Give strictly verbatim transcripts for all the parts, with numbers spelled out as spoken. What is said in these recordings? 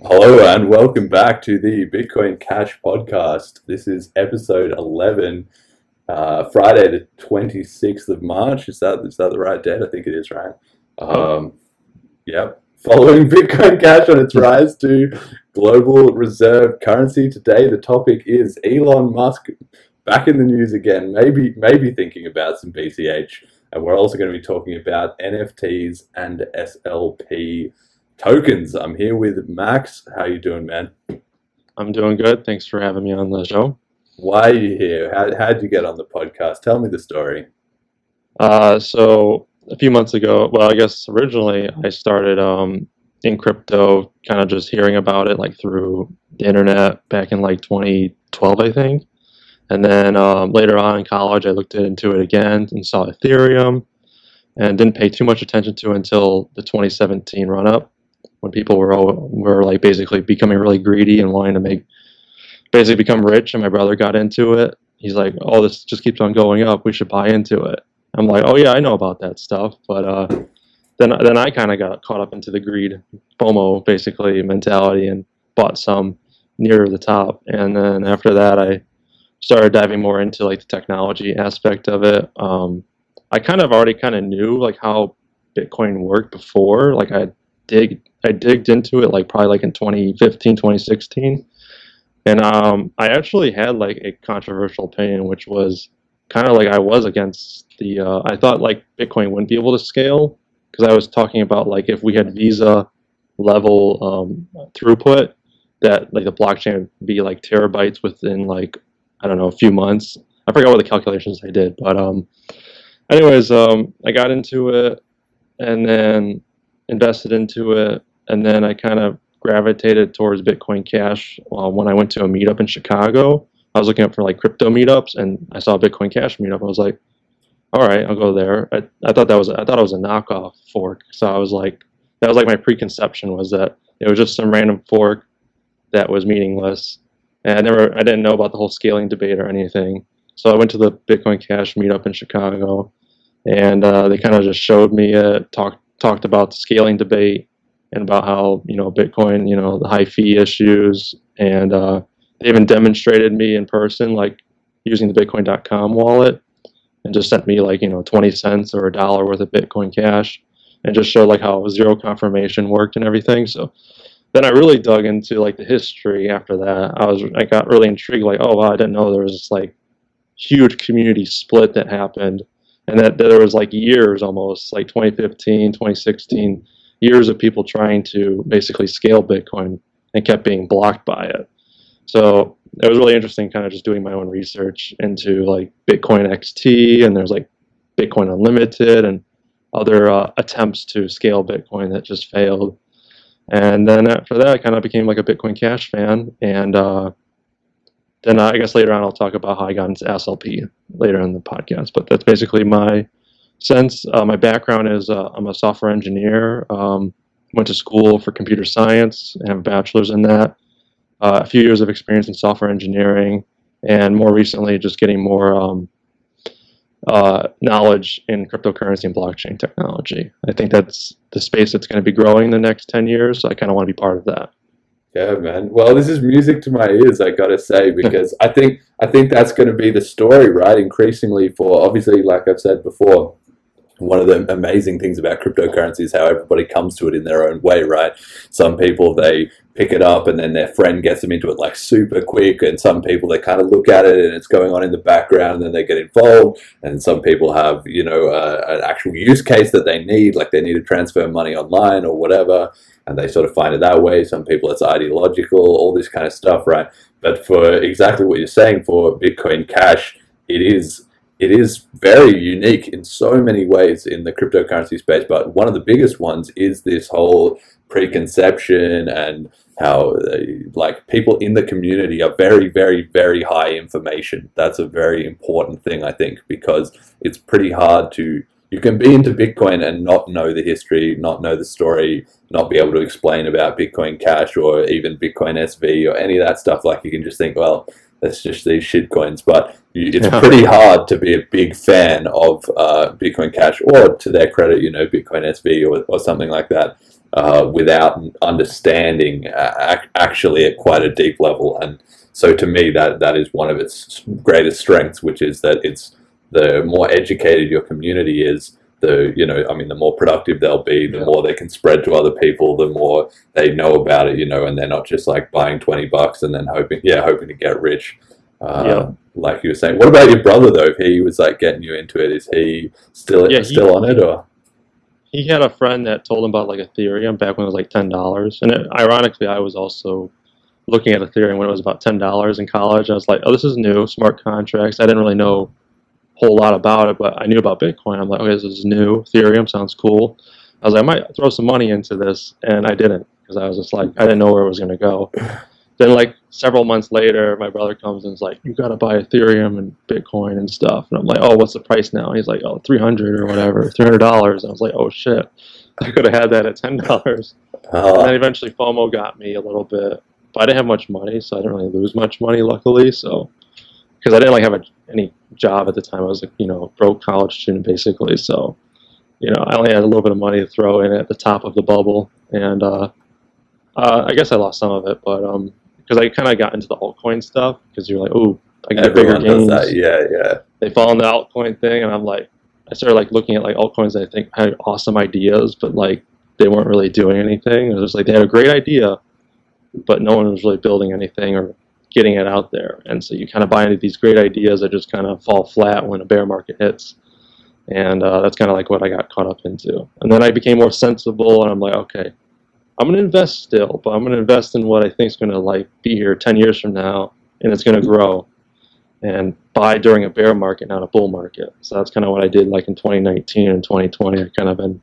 Hello and welcome back to the Bitcoin Cash podcast. This is episode eleven, uh, Friday the twenty-sixth of March. Is that is that the right date? I think it is, right? Um, yep. Following Bitcoin Cash on its rise to global reserve currency, today the topic is Elon Musk back in the news again. Maybe maybe thinking about some B C H, and we're also going to be talking about N F Ts and S L P. Tokens. I'm here with Max. How you doing, man? I'm doing good. Thanks for having me on the show. Why are you here? How how'd you get on the podcast? Tell me the story. Uh, so a few months ago, well, I guess originally I started um, in crypto, kind of just hearing about it like through the internet back in like twenty twelve, I think. And then um, later on in college, I looked into it again and saw Ethereum, and didn't pay too much attention to it until the twenty seventeen run-up, when people were all, were like basically becoming really greedy and wanting to make, basically become rich. And my brother got into it. He's like, oh, this just keeps on going up. We should buy into it. I'm like, oh yeah, I know about that stuff. But uh, then, then I kind of got caught up into the greed, FOMO basically mentality, and bought some near the top. And then after that, I started diving more into like the technology aspect of it. Um, I kind of already kind of knew like how Bitcoin worked before. Like I dig. I digged into it like probably like in twenty fifteen, twenty sixteen. And um, I actually had like a controversial opinion, which was kind of like I was against the, uh, I thought like Bitcoin wouldn't be able to scale, because I was talking about like if we had Visa level um, throughput, that like the blockchain would be like terabytes within like, I don't know, a few months. I forgot what the calculations I did, but um, anyways, um, I got into it and then invested into it. And then I kind of gravitated towards Bitcoin Cash uh, when I went to a meetup in Chicago. I was looking up for like crypto meetups, and I saw a Bitcoin Cash meetup. I was like, all right, I'll go there. I, I thought that was I thought it was a knockoff fork. So I was like, that was like my preconception, was that it was just some random fork that was meaningless. And I never I didn't know about the whole scaling debate or anything. So I went to the Bitcoin Cash meetup in Chicago, and uh, they kind of just showed me it, talked talked about the scaling debate, and about how, you know, Bitcoin, you know, the high fee issues, and uh, they even demonstrated me in person, like using the Bitcoin dot com wallet, and just sent me like, you know, twenty cents or a dollar worth of Bitcoin Cash, and just showed like how zero confirmation worked and everything. So then I really dug into like the history after that. I was, I got really intrigued, like, oh wow, I didn't know there was this like huge community split that happened, and that, that there was like years almost, like twenty fifteen, twenty sixteen, years of people trying to basically scale Bitcoin and kept being blocked by it. So it was really interesting kind of just doing my own research into like Bitcoin X T, and there's like Bitcoin Unlimited and other uh, attempts to scale Bitcoin that just failed. And then after that, I kind of became like a Bitcoin Cash fan. And uh, then I guess later on, I'll talk about how I got into S L P later in the podcast. But that's basically my Since uh, my background is uh, I'm a software engineer, um, went to school for computer science and have a bachelor's in that, uh, a few years of experience in software engineering, and more recently just getting more um, uh, knowledge in cryptocurrency and blockchain technology. I think that's the space that's going to be growing in the next ten years, so I kind of want to be part of that. Yeah, man. Well, this is music to my ears, I gotta say, because I think I think that's going to be the story, right? Increasingly for, obviously, like I've said before, one of the amazing things about cryptocurrency is how everybody comes to it in their own way, right? Some people, they pick it up and then their friend gets them into it like super quick. And some people, they kind of look at it and it's going on in the background and then they get involved. And some people have, you know, uh, an actual use case that they need, like they need to transfer money online or whatever, and they sort of find it that way. Some people, it's ideological, all this kind of stuff, right? But for exactly what you're saying, for Bitcoin Cash, it is It is very unique in so many ways in the cryptocurrency space, but one of the biggest ones is this whole preconception, and how they, like people in the community are very, very, very high information. That's a very important thing, I think, because it's pretty hard to, you can be into Bitcoin and not know the history, not know the story, not be able to explain about Bitcoin Cash or even Bitcoin S V or any of that stuff. Like you can just think, well, That's just these shit coins. But you, it's yeah. pretty hard to be a big fan of uh, Bitcoin Cash, or to their credit, you know, Bitcoin S V or, or something like that, uh, without understanding uh, ac- actually at quite a deep level. And so to me, that that is one of its greatest strengths, which is that it's the more educated your community is, the, you know, I mean, the more productive they'll be, the yeah. more they can spread to other people, the more they know about it, you know, and they're not just like buying twenty bucks and then hoping, yeah, hoping to get rich. Um, yeah. Like you were saying, what about your brother though? If he was like getting you into it, is he still, yeah, still he, on it or? He had a friend that told him about like Ethereum back when it was like ten dollars. And it, ironically, I was also looking at Ethereum when it was about ten dollars in college. I was like, oh, this is new, smart contracts. I didn't really know whole lot about it, but I knew about Bitcoin. I'm like, okay, this is new. Ethereum sounds cool. I was like, I might throw some money into this, and I didn't, because I was just like, I didn't know where it was going to go. Then like several months later, my brother comes and is like, you got to buy Ethereum and Bitcoin and stuff. And I'm like, oh, what's the price now? And he's like, oh, three hundred dollars or whatever, three hundred dollars. And I was like, oh shit, I could have had that at ten dollars. Uh-huh. And then eventually FOMO got me a little bit, but I didn't have much money, so I didn't really lose much money, luckily. So, because I didn't like have a, any job at the time. I was like, you know, broke college student basically. So, you know, I only had a little bit of money to throw in at the top of the bubble. And uh, uh, I guess I lost some of it, but um, because I kind of got into the altcoin stuff, because you're like, oh, I get bigger gains. That. Yeah, yeah. They fall in the altcoin thing. And I'm like, I started like looking at like altcoins that I think had awesome ideas, but like they weren't really doing anything. It was like they had a great idea, but no one was really building anything or getting it out there. And so you kind of buy into these great ideas that just kind of fall flat when a bear market hits. And uh, that's kind of like what I got caught up into. And then I became more sensible, and I'm like, okay, I'm going to invest still, but I'm going to invest in what I think is going to like be here ten years from now, and it's going to grow, and buy during a bear market, not a bull market. So that's kind of what I did like in twenty nineteen and twenty twenty. I've kind of been,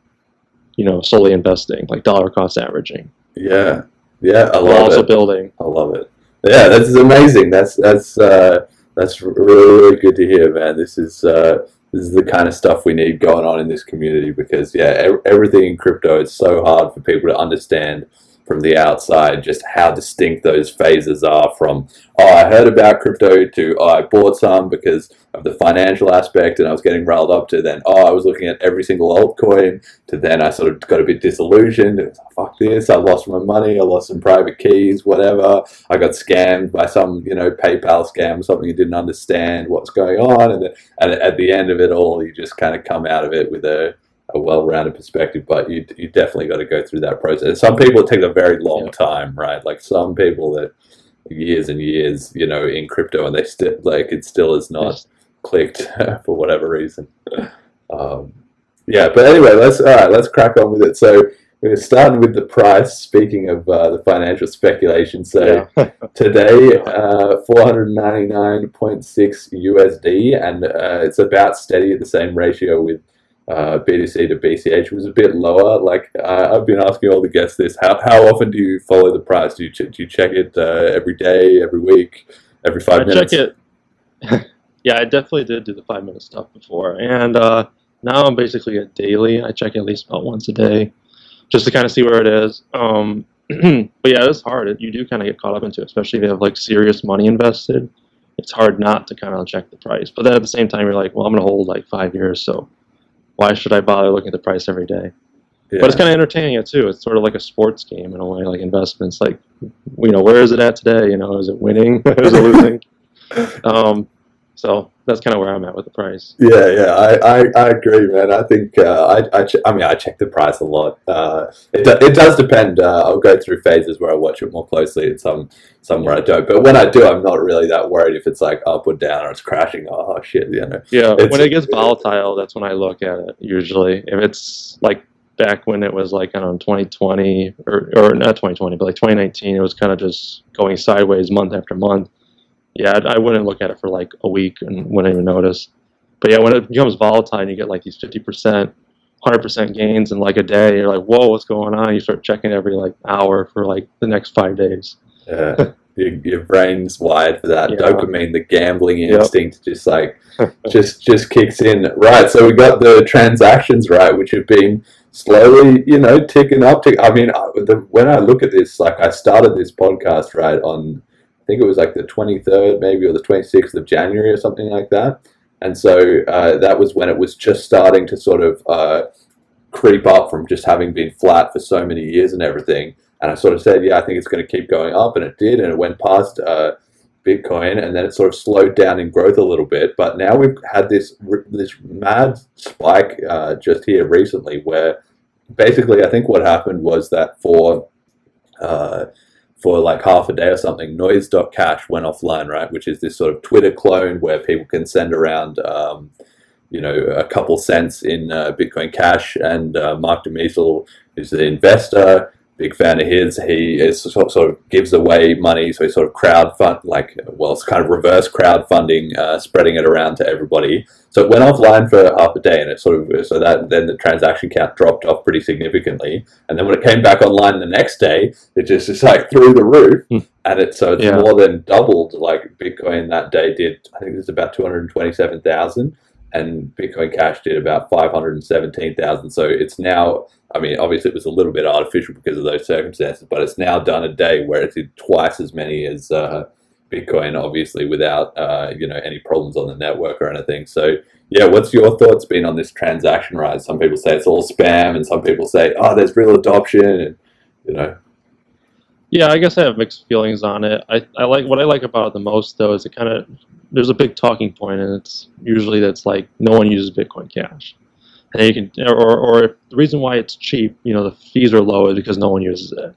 you know, solely investing, like dollar cost averaging. Yeah. Yeah. I love it. Also building. I love it. Yeah, that's amazing. That's that's uh, that's really, really good to hear, man. This is uh, this is the kind of stuff we need going on in this community, because yeah, ev- everything in crypto, it's so hard for people to understand from the outside just how distinct those phases are from, oh, I heard about crypto, to, oh, I bought some because of the financial aspect and I was getting riled up, to then, oh, I was looking at every single altcoin, to then I sort of got a bit disillusioned. It was, fuck this, I lost my money, I lost some private keys, whatever. I got scammed by some, you know, PayPal scam or something, you didn't understand what's going on. And then and at the end of it all, you just kind of come out of it with a, a well-rounded perspective, but you you definitely got to go through that process. Some people take a very long yeah. time, right? Like some people that years and years, you know, in crypto, and they still like it still is not yes. clicked for whatever reason. Um, yeah, but anyway, let's all right, let's crack on with it. So we're starting with the price. Speaking of uh, the financial speculation, so yeah. today uh, four ninety-nine point six U S D, and uh, it's about steady at the same ratio with. Uh, B T C to B C H was a bit lower. Like uh, I've been asking all the guests this: how how often do you follow the price? Do you ch- do you check it uh, every day, every week, every five I minutes? I check it. Yeah, I definitely did do the five minute stuff before, and uh, now I'm basically a daily. I check at least about once a day, just to kind of see where it is. Um, but yeah, it's hard. It, you do kind of get caught up into it, especially if you have like serious money invested. It's hard not to kind of check the price, but then at the same time, you're like, well, I'm gonna hold like five years, so. Why should I bother looking at the price every day? Yeah. But it's kind of entertaining it too. It's sort of like a sports game in a way, like investments. Like, you know, where is it at today? You know, is it winning? Is it losing? Um, so that's kind of where I'm at with the price. Yeah, yeah, I, I, I agree, man. I think uh, I I, ch- I mean I check the price a lot. Uh, it do, it does depend. Uh, I'll go through phases where I watch it more closely, and some some where I don't. But when I do, I'm not really that worried if it's like up or down or it's crashing. Oh shit, you know. Yeah, it's, when it gets volatile, that's when I look at it usually. If it's like back when it was like I don't know twenty twenty or or not twenty twenty, but like twenty nineteen, it was kind of just going sideways month after month. Yeah, I wouldn't look at it for like a week and wouldn't even notice. But yeah, when it becomes volatile and you get like these fifty percent, one hundred percent gains in like a day, you're like, whoa, what's going on? You start checking every like hour for like the next five days. Yeah, your, your brain's wired for that. Yeah. Dopamine, the gambling instinct, yep. just like, just just kicks in. Right, so we got the transactions, right, which have been slowly, you know, ticking up. Tick- I mean, I, the, when I look at this, like I started this podcast, right, on... think it was like the twenty-third maybe, or the twenty-sixth of January or something like that. And so uh, that was when it was just starting to sort of uh, creep up from just having been flat for so many years and everything. And I sort of said, yeah, I think it's going to keep going up. And it did, and it went past uh, Bitcoin, and then it sort of slowed down in growth a little bit. But now we've had this this mad spike uh, just here recently, where basically I think what happened was that for uh, for like half a day or something, noise dot cash went offline, right? Which is this sort of Twitter clone where people can send around um, you know, a couple cents in uh, Bitcoin Cash. And uh, Mark DeMiesel is the investor. Big fan of his. He is sort of, sort of gives away money, so he sort of crowd fund, like, well, it's kind of reverse crowdfunding, uh, spreading it around to everybody. So it went offline for half a day, and it sort of, so that then the transaction count dropped off pretty significantly. And then when it came back online the next day, it just is like through the roof, and it so it's yeah. more than doubled. Like Bitcoin that day did, I think it's about two hundred twenty-seven thousand. And Bitcoin Cash did about five hundred seventeen thousand. So it's now, I mean, obviously it was a little bit artificial because of those circumstances, but it's now done a day where it did twice as many as uh, Bitcoin, obviously without, uh, you know, any problems on the network or anything. So yeah, what's your thoughts been on this transaction rise? Some people say it's all spam, and some people say, oh, there's real adoption, and, you know. Yeah, I guess I have mixed feelings on it. I, I like what I like about it the most, though, is it kind of, there's a big talking point, and it's usually that's like no one uses Bitcoin Cash, and you can or or the reason why it's cheap, you know, the fees are low is because no one uses it.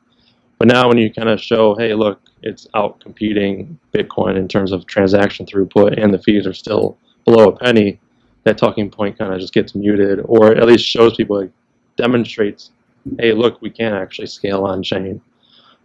But now when you kind of show, hey, look, it's out competing Bitcoin in terms of transaction throughput, and the fees are still below a penny, that talking point kind of just gets muted, or at least shows people, like, demonstrates, hey, look, we can actually scale on chain.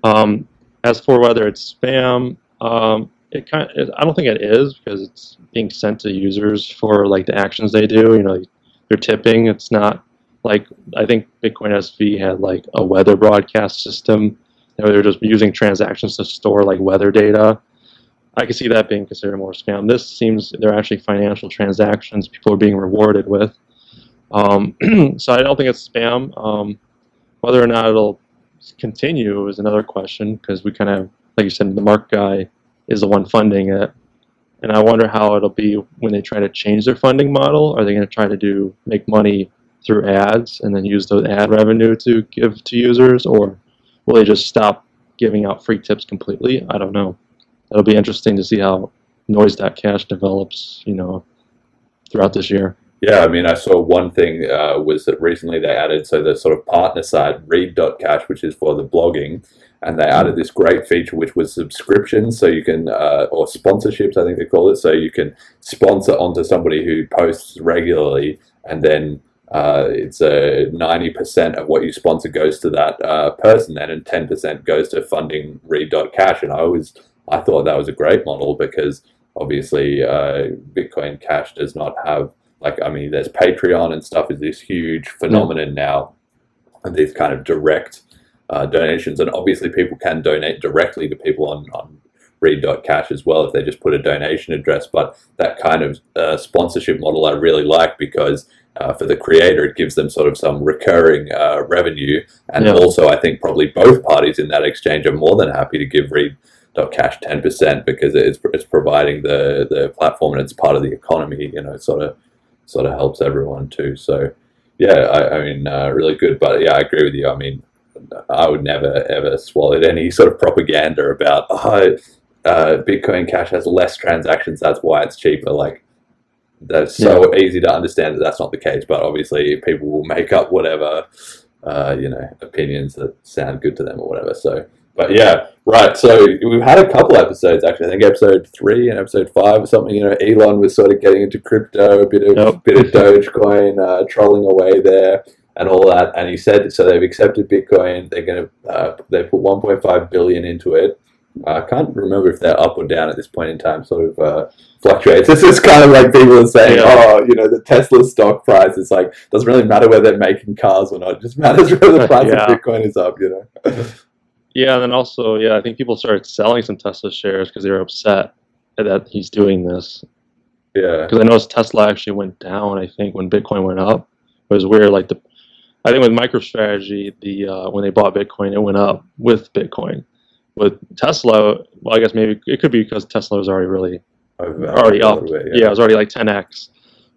Um, as for whether it's spam, um, it kind of, it, I don't think it is, because it's being sent to users for, like, the actions they do. You know, they're tipping. It's not like, I think Bitcoin S V had like a weather broadcast system. You know, they're just using transactions to store like weather data. I can see that being considered more spam. This seems they're actually financial transactions people are being rewarded with. Um, so I don't think it's spam. Um, whether or not it'll continue is another question, because we kind of, like you said, the Mark guy is the one funding it, and I wonder how it'll be when they try to change their funding model. Are they going to try to do make money through ads and then use those ad revenue to give to users, or will they just stop giving out free tips completely? I don't know. It'll be interesting to see how noise dot cash develops, you know, throughout this year. Yeah, I mean, I saw one thing uh, was that recently they added, so the sort of partner side, read dot cash, which is for the blogging, and they added this great feature, which was subscriptions, so you can, uh, or sponsorships, I think they call it, so you can sponsor onto somebody who posts regularly, and then uh, it's a ninety percent of what you sponsor goes to that uh, person, and then ten percent goes to funding read dot cash, and I always, I thought that was a great model, because obviously uh, Bitcoin Cash does not have, like, I mean, there's Patreon and stuff is this huge phenomenon now, and these kind of direct uh, donations. And obviously people can donate directly to people on, on read dot cash as well if they just put a donation address. But that kind of uh, sponsorship model I really like, because uh, for the creator, it gives them sort of some recurring uh, revenue. And yeah. also I think probably both parties in that exchange are more than happy to give read dot cash ten percent, because it's, it's providing the, the platform, and it's part of the economy, you know, sort of. sort of helps everyone too. So yeah, I, I mean, uh, really good. But yeah, I agree with you. I mean, I would never, ever swallow any sort of propaganda about, oh, uh, Bitcoin Cash has less transactions, that's why it's cheaper. Like, that's so yeah. easy to understand that that's not the case. But obviously people will make up whatever, uh, you know, opinions that sound good to them or whatever. So, but yeah, right. So we've had a couple episodes, actually. I think episode three and episode five or something. You know, Elon was sort of getting into crypto, a bit of nope. bit of Dogecoin, uh, trolling away there, and all that. And he said, so they've accepted Bitcoin. They're going to uh, they put one point five billion dollars into it. I uh, can't remember if they're up or down at this point in time. Sort of uh, fluctuates. This is kind of like people are saying, yeah. oh, you know, the Tesla stock price is like, doesn't really matter whether they're making cars or not. It just matters whether the price yeah. of Bitcoin is up. You know. Yeah, and then also, yeah, I think people started selling some Tesla shares because they were upset that he's doing this. Yeah. Because I noticed Tesla actually went down, I think, when Bitcoin went up. It was weird. Like, the, I think with MicroStrategy, the uh, when they bought Bitcoin, it went up with Bitcoin. with Tesla, well, I guess maybe it could be because Tesla was already really already up. Bit, yeah. yeah, it was already like ten X.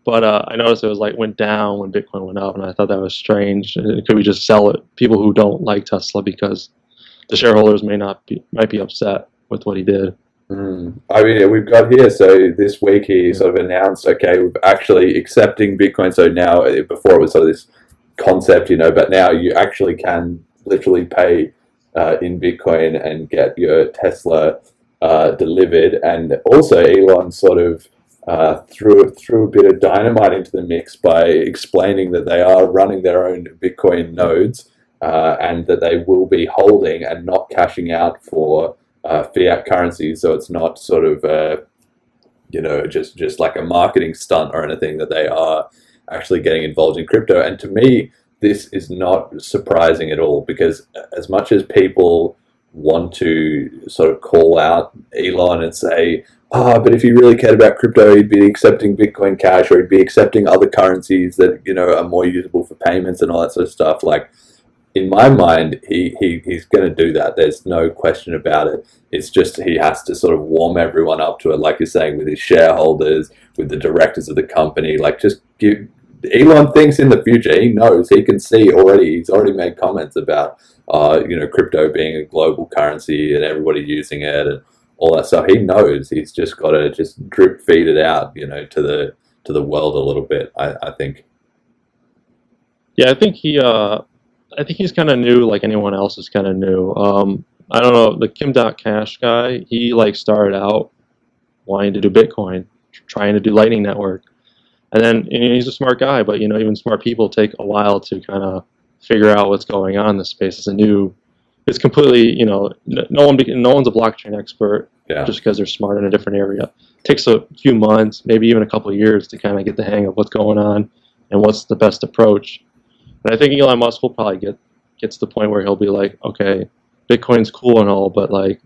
But uh, I noticed it was like went down when Bitcoin went up, and I thought that was strange. It could be just sell it. People who don't like Tesla because the shareholders may not be might be upset with what he did. Mm. I mean, we've got here, so this week he sort of announced, okay, we're actually accepting Bitcoin. So now, before it was sort of this concept, you know, but now you actually can literally pay uh, in Bitcoin and get your Tesla uh, delivered. And also Elon sort of uh, threw, threw a bit of dynamite into the mix by explaining that they are running their own Bitcoin nodes uh, and that they will be holding and not cashing out for Uh, fiat currency, so it's not sort of uh, you know just just like a marketing stunt or anything, that they are actually getting involved in crypto. And to me, this is not surprising at all, because as much as people want to sort of call out Elon and say, oh, but if he really cared about crypto, he'd be accepting Bitcoin Cash, or he'd be accepting other currencies that, you know, are more usable for payments and all that sort of stuff, like, in my mind, he, he, he's going to do that. There's no question about it. It's just he has to sort of warm everyone up to it, like you're saying, with his shareholders, with the directors of the company. Like, just give, Elon thinks in the future. He knows. He can see already. He's already made comments about, uh, you know, crypto being a global currency and everybody using it and all that stuff. He knows. He's just got to just drip feed it out, you know, to the to the world a little bit, I, I think. Yeah, I think he... Uh... I think he's kind of new, like anyone else is kind of new. Um, I don't know, the Kim dot cash guy, he like started out wanting to do Bitcoin, trying to do Lightning Network. And then and he's a smart guy, but you know, even smart people take a while to kind of figure out what's going on in this space. It's a new, it's completely, you know, no one, no one's a blockchain expert yeah. just because they're smart in a different area. It takes a few months, maybe even a couple of years to kind of get the hang of what's going on and what's the best approach. And I think Elon Musk will probably get gets to the point where he'll be like, okay, Bitcoin's cool and all, but like,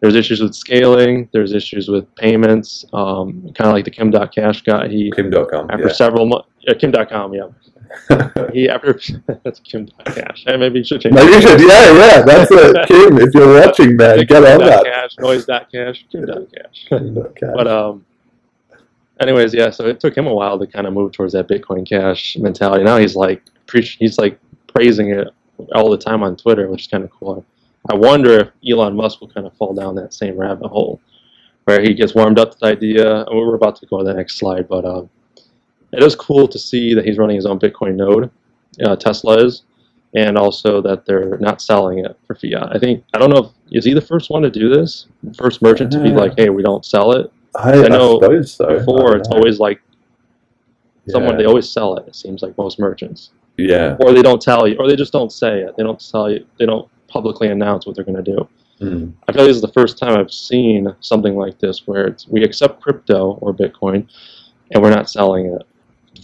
there's issues with scaling, there's issues with payments, um, kind of like the Kim dot cash guy. He Kim dot com after yeah. several months. Yeah, Kim dot com, yeah. he after that's Kim dot cash. Hey, maybe you should change. No, you should. Yeah, yeah. That's it, Kim. If you're watching, man, Bitcoin. Get on that. Cash, noise dot cash, Kim dot cash. Kim dot cash. But um. Anyways, yeah, so it took him a while to kind of move towards that Bitcoin Cash mentality. Now he's like preach, he's like praising it all the time on Twitter, which is kind of cool. I wonder if Elon Musk will kind of fall down that same rabbit hole where he gets warmed up to the idea. And we're about to go to the next slide, but um, it is cool to see that he's running his own Bitcoin node, uh, Tesla is, and also that they're not selling it for fiat. I think, I don't know, if, is he the first one to do this? First merchant to be like, hey, we don't sell it? I, I know I so. Before I it's know. Always like someone yeah. they always sell it. It seems like most merchants, yeah, or they don't tell you, or they just don't say it. They don't tell you. They don't publicly announce what they're going to do. Mm. I feel like this is the first time I've seen something like this where it's we accept crypto or Bitcoin, and we're not selling it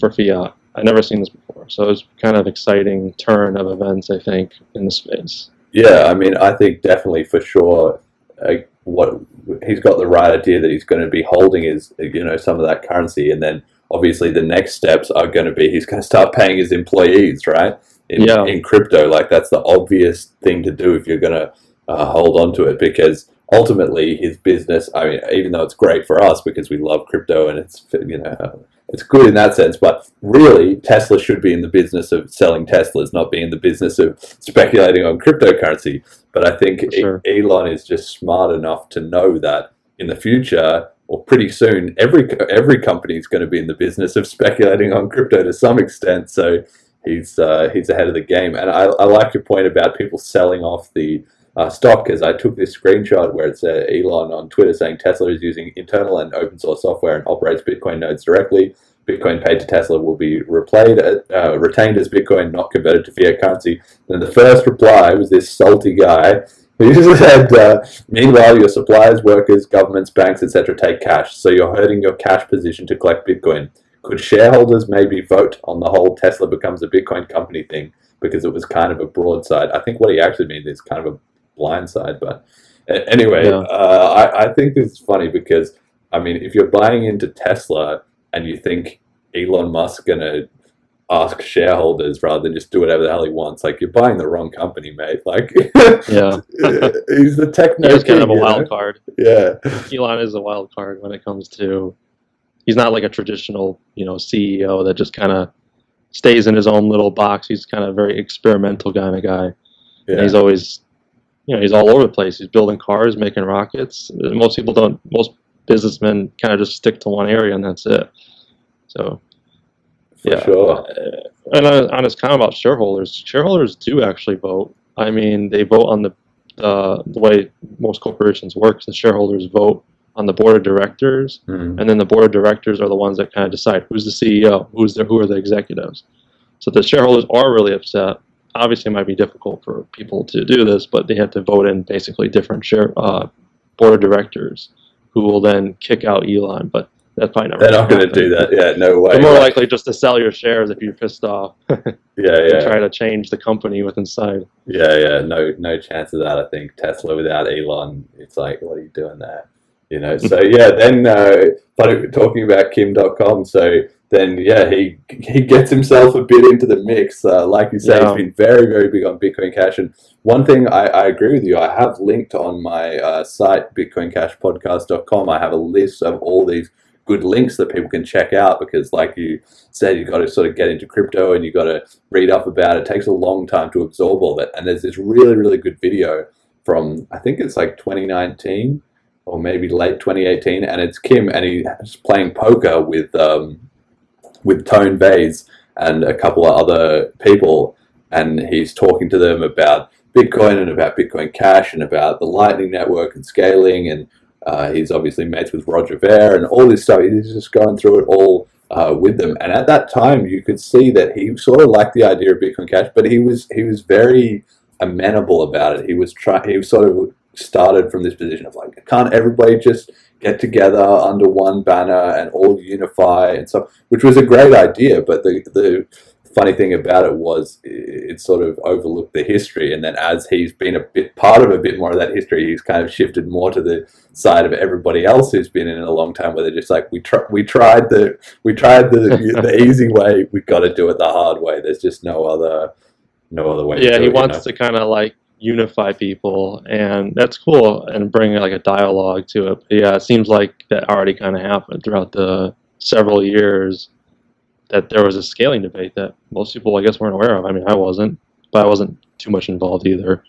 for fiat. I've never seen this before, so it's kind of exciting turn of events, I think, in the space. Yeah, I mean, I think definitely for sure. I, what he's got the right idea that he's going to be holding is, you know, some of that currency, and then obviously the next steps are going to be he's going to start paying his employees right in, yeah. in crypto. Like, that's the obvious thing to do if you're going to uh, hold on to it, because ultimately his business, I mean, even though it's great for us because we love crypto and it's, you know, it's good in that sense, but really Tesla should be in the business of selling Teslas, not be in the business of speculating on cryptocurrency. But I think sure. Elon is just smart enough to know that in the future, or pretty soon, every every company is going to be in the business of speculating on crypto to some extent. So he's uh, he's ahead of the game. And I, I like your point about people selling off the uh, stock, because I took this screenshot where it's uh, Elon on Twitter saying Tesla is using internal and open source software and operates Bitcoin nodes directly. Bitcoin paid to Tesla will be replayed, uh, retained as Bitcoin, not converted to fiat currency. And the first reply was this salty guy who said, uh, meanwhile, your suppliers, workers, governments, banks, et cetera take cash, so you're hurting your cash position to collect Bitcoin. Could shareholders maybe vote on the whole Tesla becomes a Bitcoin company thing, because it was kind of a broadside. I think what he actually means is kind of a blindside. But anyway, yeah. uh, I, I think this is funny because, I mean, if you're buying into Tesla, and you think Elon Musk gonna ask shareholders rather than just do whatever the hell he wants. Like, you're buying the wrong company, mate. Like, yeah, he's the techno. He's kind of a wild know? card. Yeah, Elon is a wild card when it comes to. He's not like a traditional, you know, C E O that just kind of stays in his own little box. He's kind of a very experimental kind of guy. Yeah. And he's always, you know, he's all over the place. He's building cars, making rockets. Most people don't. Most businessmen kind of just stick to one area and that's it. So. For yeah, sure. And on his comment about shareholders, shareholders do actually vote. I mean, they vote on the uh, the way most corporations work. The shareholders vote on the board of directors, mm-hmm. and then the board of directors are the ones that kind of decide who's the C E O, who's the, who are the executives. So the shareholders are really upset. Obviously, it might be difficult for people to do this, but they have to vote in basically different share uh, board of directors who will then kick out Elon, but. That's probably not. They're really not going to do that. Yeah, no way. They're more likely just to sell your shares if you're pissed off. yeah, yeah. Try to change the company with inside. Yeah, yeah. No, no chance of that. I think Tesla without Elon, it's like, what are you doing there? You know. So yeah, then. Uh, but talking about Kim dot com, so then yeah, he he gets himself a bit into the mix. Uh, like you say, yeah. He's been very, very big on Bitcoin Cash. And one thing I, I agree with you. I have linked on my uh, site bitcoin cash podcast dot com. I have a list of all these good links that people can check out, because like you said, you've got to sort of get into crypto and you've got to read up about it. It takes a long time to absorb all that. And there's this really, really good video from, I think it's like twenty nineteen or maybe late twenty eighteen. And it's Kim, and he's playing poker with um, with Tone Bays and a couple of other people. And he's talking to them about Bitcoin and about Bitcoin Cash and about the Lightning Network and scaling, and Uh, he's obviously mates with Roger Ver and all this stuff. He's just going through it all uh, with them. And at that time, you could see that he sort of liked the idea of Bitcoin Cash, but he was he was very amenable about it. He was trying. He sort of started from this position of like, can't everybody just get together under one banner and all unify and stuff, which was a great idea. But the the funny thing about it was it sort of overlooked the history, and then as he's been a bit part of a bit more of that history, he's kind of shifted more to the side of everybody else who's been in it a long time, where they're just like, we tr- we tried the we tried the the easy way, we got to do it the hard way. There's just no other no other way. Yeah, to do he it, wants you know? to kind of like unify people, and that's cool, and bring like a dialogue to it. But yeah, it seems like that already kind of happened throughout the several years. That there was a scaling debate that most people, I guess, weren't aware of. I mean, I wasn't, but I wasn't too much involved either.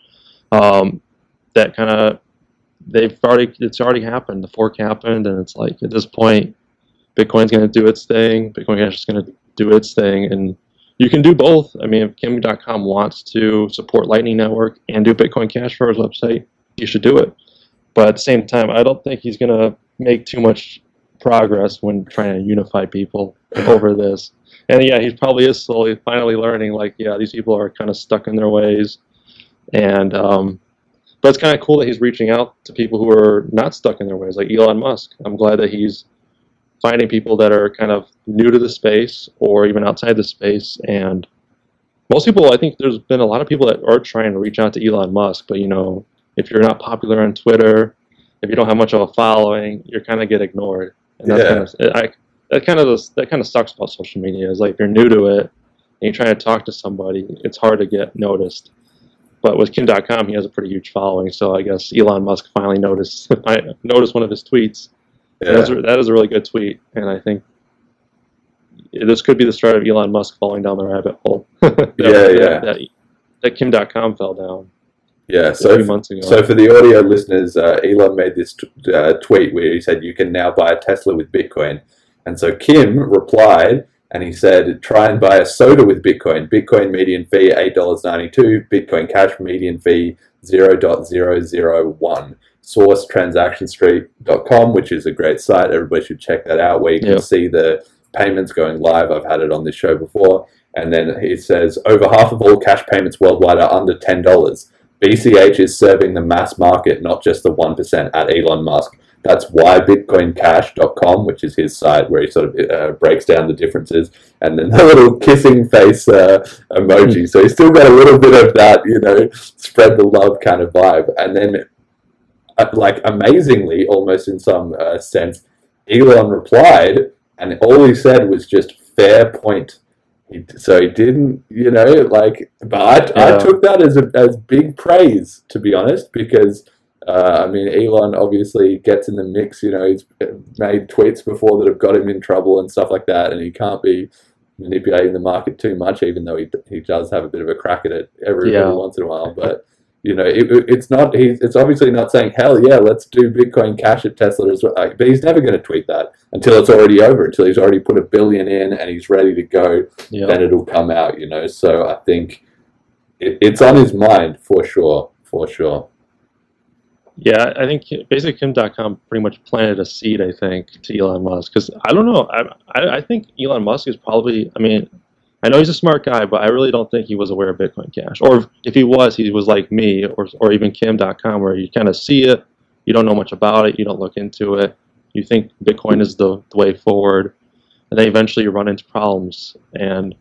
Um, that kind of, they've already, it's already happened. The fork happened, and it's like, at this point, Bitcoin's going to do its thing. Bitcoin Cash is going to do its thing, and you can do both. I mean, if Kim dot com wants to support Lightning Network and do Bitcoin Cash for his website, you should do it. But at the same time, I don't think he's going to make too much progress when trying to unify people over this. And yeah, he probably is slowly finally learning, like, yeah, these people are kind of stuck in their ways. And um but it's kind of cool that he's reaching out to people who are not stuck in their ways, like Elon Musk. I'm glad that he's finding people that are kind of new to the space or even outside the space. And most people, I think there's been a lot of people that are trying to reach out to Elon Musk, but you know, if you're not popular on Twitter, if you don't have much of a following, you're kind of get ignored. And that's yeah. kind of, it, I, that kind of that kind of sucks about social media. Is like, if you're new to it and you're trying to talk to somebody, it's hard to get noticed. But with Kim dot com, he has a pretty huge following. So I guess Elon Musk finally noticed I noticed one of his tweets. Yeah. That's, that is a really good tweet, and I think this could be the start of Elon Musk falling down the rabbit hole. that, yeah, yeah. That, that, that Kim dot com fell down. Yeah, so if, so for the audio listeners, uh, Elon made this t- uh, tweet where he said, you can now buy a Tesla with Bitcoin. And so Kim replied, and he said, try and buy a soda with Bitcoin. Bitcoin median fee, eight dollars and ninety-two cents. Bitcoin Cash median fee, zero point zero zero one. Source, transaction street dot com, which is a great site. Everybody should check that out, where you can yeah. see the payments going live. I've had it on this show before. And then he says, over half of all cash payments worldwide are under ten dollars. B C H is serving the mass market, not just the one percent, at Elon Musk. That's why bitcoin cash dot com, which is his site where he sort of uh, breaks down the differences, and then the little kissing face uh, emoji. So he's still got a little bit of that, you know, spread the love kind of vibe. And then, uh, like, amazingly, almost in some uh, sense, Elon replied, and all he said was just fair point. So it didn't, you know, like, but I, yeah. I took that as a, as big praise, to be honest, because, uh, I mean, Elon obviously gets in the mix, you know, he's made tweets before that have got him in trouble and stuff like that, and he can't be manipulating the market too much, even though he he does have a bit of a crack at it every yeah. once in a while. But, you know, it, it's not, he's, it's obviously not saying, hell yeah, let's do Bitcoin Cash at Tesla as well. But he's never going to tweet that until it's already over, until he's already put a billion in and he's ready to go, yeah. then it'll come out, you know. So I think it, it's on his mind for sure, for sure. Yeah, I think basically Kim dot com pretty much planted a seed, I think, to Elon Musk. Because I don't know, I, I I think Elon Musk is probably, I mean, I know he's a smart guy, but I really don't think he was aware of Bitcoin Cash. Or if he was, he was like me, or or even Kim dot com, where you kind of see it, you don't know much about it, you don't look into it, you think Bitcoin is the, the way forward, and then eventually you run into problems. And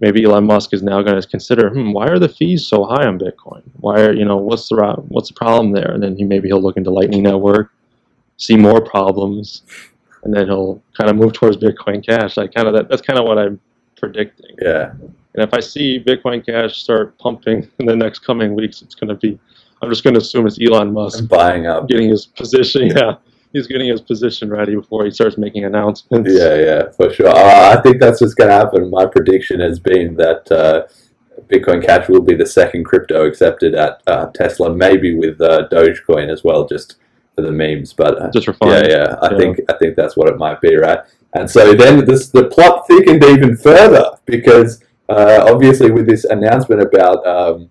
maybe Elon Musk is now going to consider, hmm, why are the fees so high on Bitcoin? Why are, you know, what's the what's the problem there? And then he maybe he'll look into Lightning Network, see more problems, and then he'll kind of move towards Bitcoin Cash. Like kind of that, that's kind of what I'm predicting. Yeah. And if I see Bitcoin Cash start pumping in the next coming weeks, it's going to be, I'm just going to assume it's Elon Musk I'm buying up, getting his position. Yeah. He's getting his position ready before he starts making announcements. Yeah, yeah, for sure. Uh, I think that's what's going to happen. My prediction has been that uh, Bitcoin Cash will be the second crypto accepted at uh, Tesla, maybe with uh, Dogecoin as well, just for the memes. But uh, just for fun. Yeah, yeah. I yeah. think I think that's what it might be, right? And so then this the plot thickened even further because uh, obviously with this announcement about Um,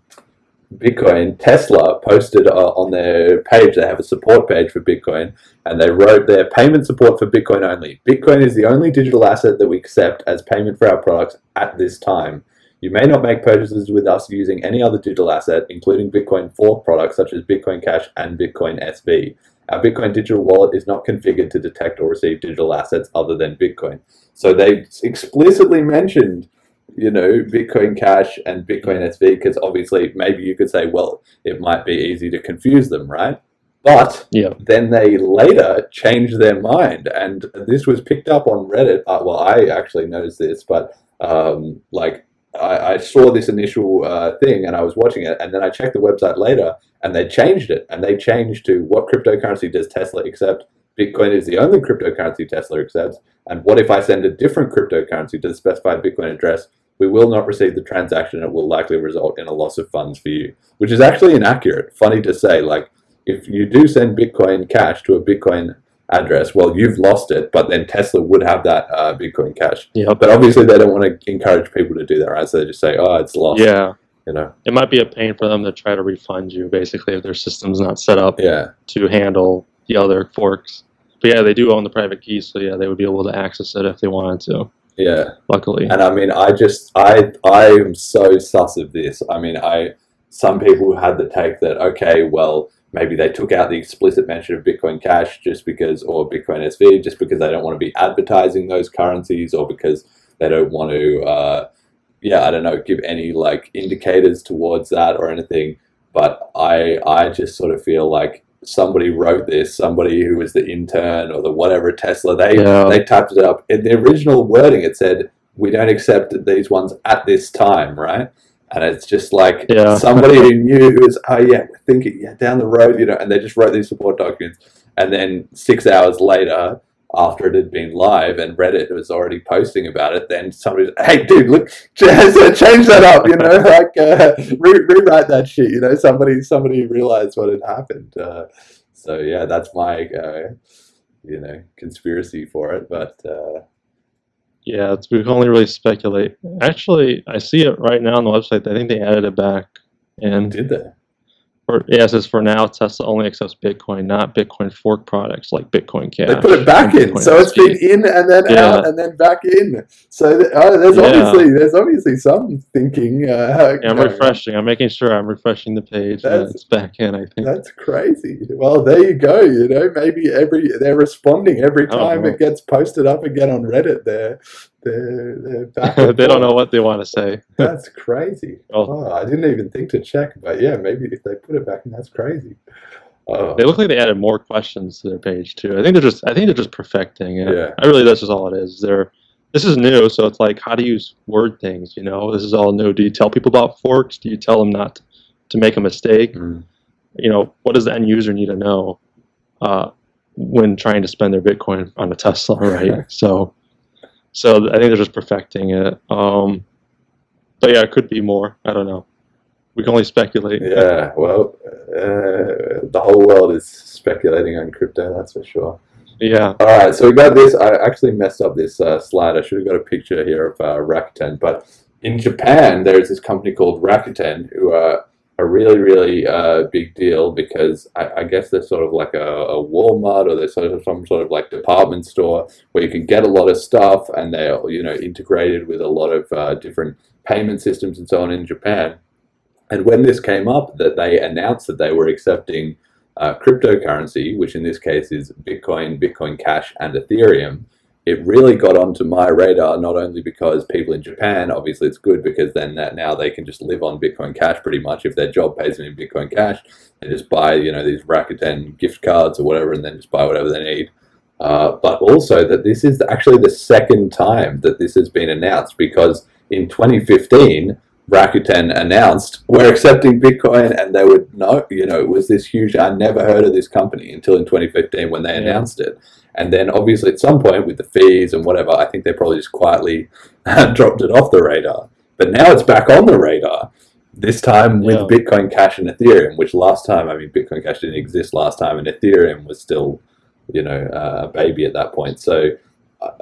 Bitcoin, Tesla posted uh, on their page, they have a support page for Bitcoin, and they wrote their payment support for Bitcoin only. Bitcoin is the only digital asset that we accept as payment for our products at this time. You may not make purchases with us using any other digital asset, including Bitcoin for products such as Bitcoin Cash and Bitcoin S V. Our Bitcoin digital wallet is not configured to detect or receive digital assets other than Bitcoin. So they explicitly mentioned, you know, Bitcoin Cash and Bitcoin S V, because obviously maybe you could say, well, it might be easy to confuse them, right? But yeah. then they later changed their mind, and this was picked up on Reddit. Uh, well, I actually noticed this, but um, like I, I saw this initial uh, thing and I was watching it, and then I checked the website later and they changed it, and they changed to what cryptocurrency does Tesla accept? Bitcoin is the only cryptocurrency Tesla accepts. And what if I send a different cryptocurrency to the specified Bitcoin address? We will not receive the transaction. It will likely result in a loss of funds for you, which is actually inaccurate. Funny to say, like, if you do send Bitcoin Cash to a Bitcoin address, well, you've lost it, but then Tesla would have that uh, Bitcoin Cash. Yeah. But obviously they don't want to encourage people to do that, right? So they just say, oh, it's lost. Yeah. You know, it might be a pain for them to try to refund you, basically, if their system's not set up yeah. to handle the other forks. But yeah, they do own the private keys, so yeah, they would be able to access it if they wanted to. Yeah, luckily. And I mean, I just, I, I am so sus of this. I mean, I, some people had the take that, okay, well, maybe they took out the explicit mention of Bitcoin Cash just because, or Bitcoin S V, just because they don't want to be advertising those currencies, or because they don't want to, uh, yeah, I don't know, give any like indicators towards that or anything. But I, I just sort of feel like somebody wrote this, somebody who was the intern or the whatever Tesla, they yeah. they typed it up. In the original wording, it said, we don't accept these ones at this time, right? And it's just like yeah. somebody who knew who was, oh yeah, we're thinking yeah, down the road, you know, and they just wrote these support documents. And then six hours later, after it had been live and Reddit was already posting about it, then somebody was, hey, dude, look, change that up, you know, like uh, re- rewrite that shit, you know, somebody somebody realized what had happened. Uh, so, yeah, that's my, uh, you know, conspiracy for it. But, uh, yeah, it's, we can only really speculate. Actually, I see it right now on the website. I think they added it back. And did they? For, yeah, it says for now, Tesla only accepts Bitcoin, not Bitcoin fork products like Bitcoin Cash. They put it back in, so it's been in and then yeah. out and then back in. So th- oh, there's yeah. obviously there's obviously some thinking. Uh, yeah, I'm no. refreshing. I'm making sure I'm refreshing the page. That's, and it's back in. I think that's crazy. Well, there you go. You know, maybe every they're responding every time it gets posted up again on Reddit. There. They're, they're back they don't know what they want to say. That's crazy. Oh. oh, I didn't even think to check, but yeah, maybe if they put it back in, that's crazy. Oh. They look like they added more questions to their page too. I think they're just, I think they're just perfecting it. Yeah. I really, that's just all it is. They're this is new, so it's like, how do you word things, you know? This is all new. Do you tell people about forks? Do you tell them not to make a mistake? Mm. You know, what does the end user need to know uh, when trying to spend their Bitcoin on a Tesla, right? so so I think they're just perfecting it. Um, but yeah, it could be more. I don't know. We can only speculate. Yeah, well, uh, the whole world is speculating on crypto, that's for sure. Yeah. All right, so we got this. I actually messed up this uh, slide. I should have got a picture here of uh, Rakuten. But in Japan, there's this company called Rakuten, who are a really, really uh, big deal because I, I guess they're sort of like a, a Walmart, or they're sort of some sort of like department store where you can get a lot of stuff, and they're, you know, integrated with a lot of uh, different payment systems and so on in Japan. And when this came up, that they announced that they were accepting uh, cryptocurrency, which in this case is Bitcoin, Bitcoin Cash, and Ethereum, it really got onto my radar, not only because people in Japan, obviously it's good because then that now they can just live on Bitcoin Cash pretty much. If their job pays them in Bitcoin Cash, they just buy, you know, these Rakuten gift cards or whatever, and then just buy whatever they need. Uh, but also that this is actually the second time that this has been announced, because in twenty fifteen, Rakuten announced, we're accepting Bitcoin, and they would know, you know, it was this huge, I never heard of this company until in twenty fifteen when they yeah. announced it. And then obviously at some point with the fees and whatever, I think they probably just quietly dropped it off the radar. But now it's back on the radar, this time with yeah. Bitcoin Cash and Ethereum, which last time, I mean, Bitcoin Cash didn't exist last time, and Ethereum was still, you know, uh, a baby at that point. So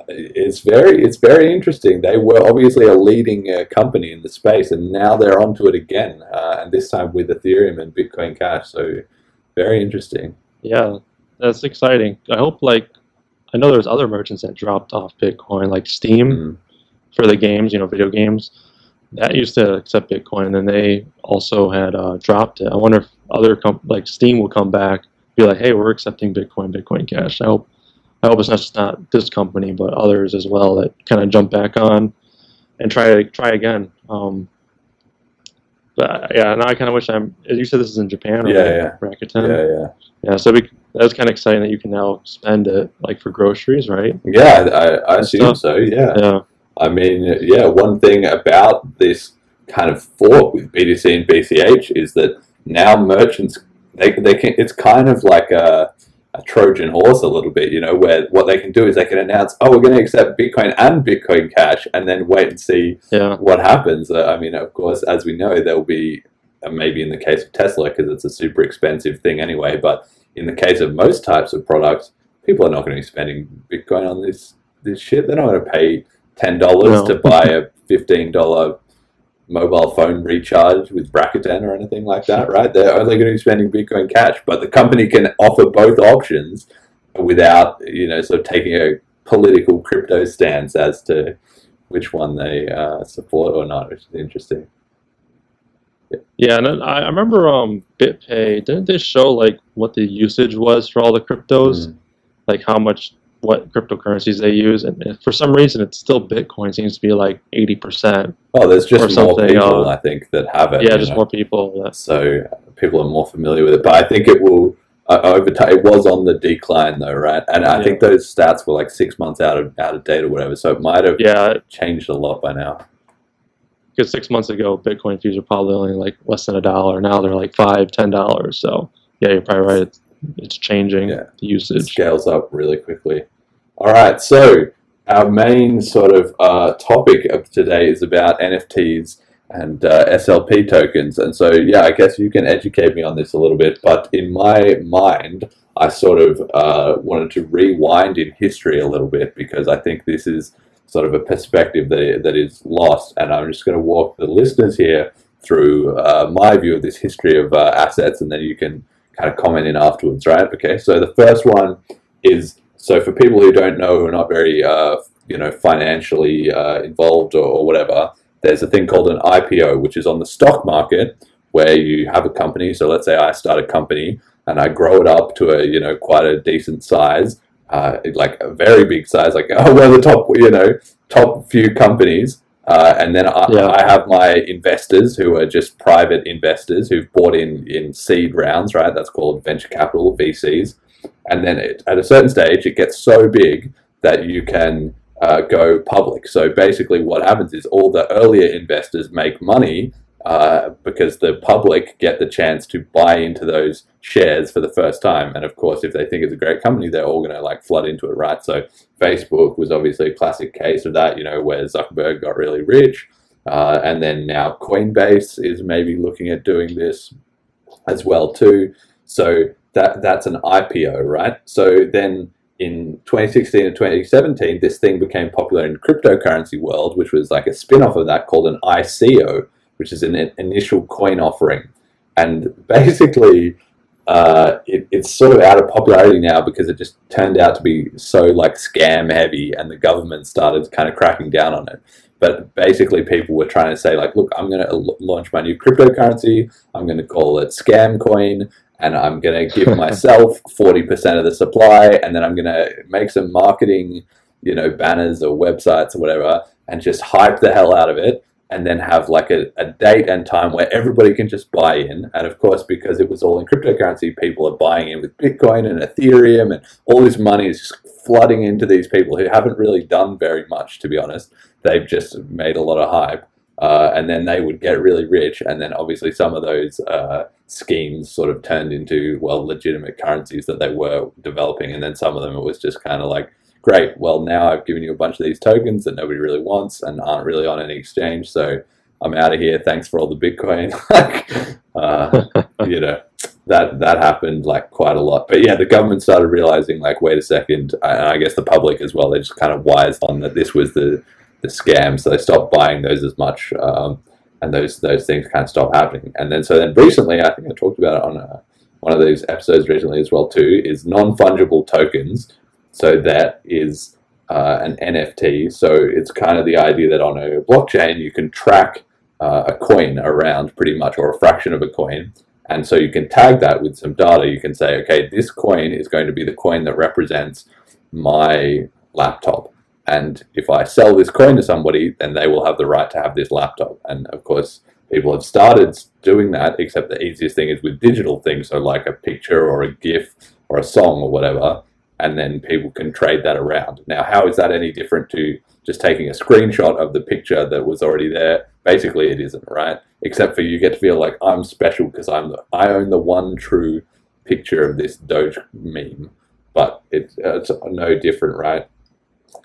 it's very it's very interesting. They were obviously a leading uh, company in the space, and now they're onto it again, uh, and this time with Ethereum and Bitcoin Cash. So very interesting. Yeah, that's exciting. I hope, like, I know there's other merchants that dropped off Bitcoin, like Steam mm. for the games, you know, video games. That used to accept Bitcoin, and they also had uh, dropped it. I wonder if other, com- like Steam will come back, be like, hey, we're accepting Bitcoin, Bitcoin Cash. I hope I hope it's not just not this company, but others as well that kind of jump back on and try try again. Um, but yeah, now I kind of wish I'm. You said this is in Japan, right? Yeah, yeah. Rakuten. Yeah, yeah. Yeah, so we, that's kind of exciting that you can now spend it like for groceries, right? Yeah, I, I assume so. Yeah. Yeah. I mean, yeah. One thing about this kind of fork with B T C and B C H is that now merchants they they can. It's kind of like a a Trojan horse a little bit, you know, where what they can do is they can announce, oh, we're going to accept Bitcoin and Bitcoin Cash, and then wait and see yeah. what happens. Uh, I mean, of course, as we know, there will be, uh, maybe in the case of Tesla, because it's a super expensive thing anyway, but in the case of most types of products, people are not going to be spending Bitcoin on this, this shit. They're not going to pay ten dollars no. to buy a fifteen dollars mobile phone recharge with Rakuten or anything like that, right? They're only going to be spending Bitcoin Cash, but the company can offer both options without, you know, sort of taking a political crypto stance as to which one they uh, support or not, which is interesting. Yeah, yeah, and I remember um, BitPay, didn't they show like what the usage was for all the cryptos? Mm. Like how much, what cryptocurrencies they use, and for some reason it's still Bitcoin seems to be like eighty percent. Oh, there's just more people uh, I think that have it. Yeah, just know? more people. That... So people are more familiar with it, but I think it will uh, over time. It was on the decline though, right? And I yeah. think those stats were like six months out of out of date or whatever, so it might have yeah. changed a lot by now. Because six months ago, Bitcoin fees were probably only like less than a dollar. Now they're like five, ten dollars. So yeah, you're probably right. It's, It's changing yeah. the usage. It scales up really quickly. All right, so our main sort of uh, topic of today is about N F Ts and uh, S L P tokens. And so, yeah, I guess you can educate me on this a little bit. But in my mind, I sort of uh, wanted to rewind in history a little bit, because I think this is sort of a perspective that that is lost. And I'm just going to walk the listeners here through uh, my view of this history of uh, assets, and then you can kind of comment in afterwards, right? Okay, so the first one is, so for people who don't know, who are not very, uh, you know, financially uh, involved or, or whatever, there's a thing called an I P O, which is on the stock market where you have a company. So let's say I start a company and I grow it up to a, you know, quite a decent size, uh, like a very big size, like, oh, we're the top, you know, top few companies. Uh, and then I, yeah. I have my investors who are just private investors who've bought in in seed rounds, right? That's called venture capital, V Cs. And then it, at a certain stage, it gets so big that you can uh, go public. So basically what happens is all the earlier investors make money uh, because the public get the chance to buy into those shares for the first time. And of course, if they think it's a great company, they're all going to like flood into it, right? So Facebook was obviously a classic case of that, you know, where Zuckerberg got really rich. Uh, and then now Coinbase is maybe looking at doing this as well too. So that that's an I P O, right? So then in twenty sixteen and twenty seventeen, this thing became popular in cryptocurrency world, which was like a spin-off of that called an I C O, which is an initial coin offering. And basically, uh, it, it's sort of out of popularity now because it just turned out to be so like scam heavy, and the government started kind of cracking down on it. But basically people were trying to say like, look, I'm going to launch my new cryptocurrency. I'm going to call it Scam Coin, and I'm going to give myself forty percent of the supply. And then I'm going to make some marketing, you know, banners or websites or whatever, and just hype the hell out of it. And then have like a, a date and time where everybody can just buy in. And of course, because it was all in cryptocurrency, people are buying in with Bitcoin and Ethereum, and all this money is just flooding into these people who haven't really done very much, to be honest. They've just made a lot of hype, uh, and then they would get really rich. And then obviously some of those uh, schemes sort of turned into, well, legitimate currencies that they were developing. And then some of them, it was just kind of like, great, well, now I've given you a bunch of these tokens that nobody really wants and aren't really on any exchange, so I'm out of here. Thanks for all the Bitcoin. uh, you know, that that happened like quite a lot. But yeah, the government started realizing like, wait a second, and I guess the public as well, they just kind of wised on that this was the, the scam, so they stopped buying those as much, um, and those those things kind of stopped happening. And then so then recently, I think I talked about it on a, one of these episodes recently as well too, is non-fungible tokens. So that is uh, an N F T. So it's kind of the idea that on a blockchain, you can track uh, a coin around pretty much, or a fraction of a coin. And so you can tag that with some data. You can say, okay, this coin is going to be the coin that represents my laptop. And if I sell this coin to somebody, then they will have the right to have this laptop. And of course, people have started doing that, except the easiest thing is with digital things. So like a picture or a GIF or a song or whatever. And then people can trade that around. Now, how is that any different to just taking a screenshot of the picture that was already there? Basically, it isn't, right? Except for you get to feel like I'm special because I'm the, I own the one true picture of this Doge meme, but it, it's no different, right?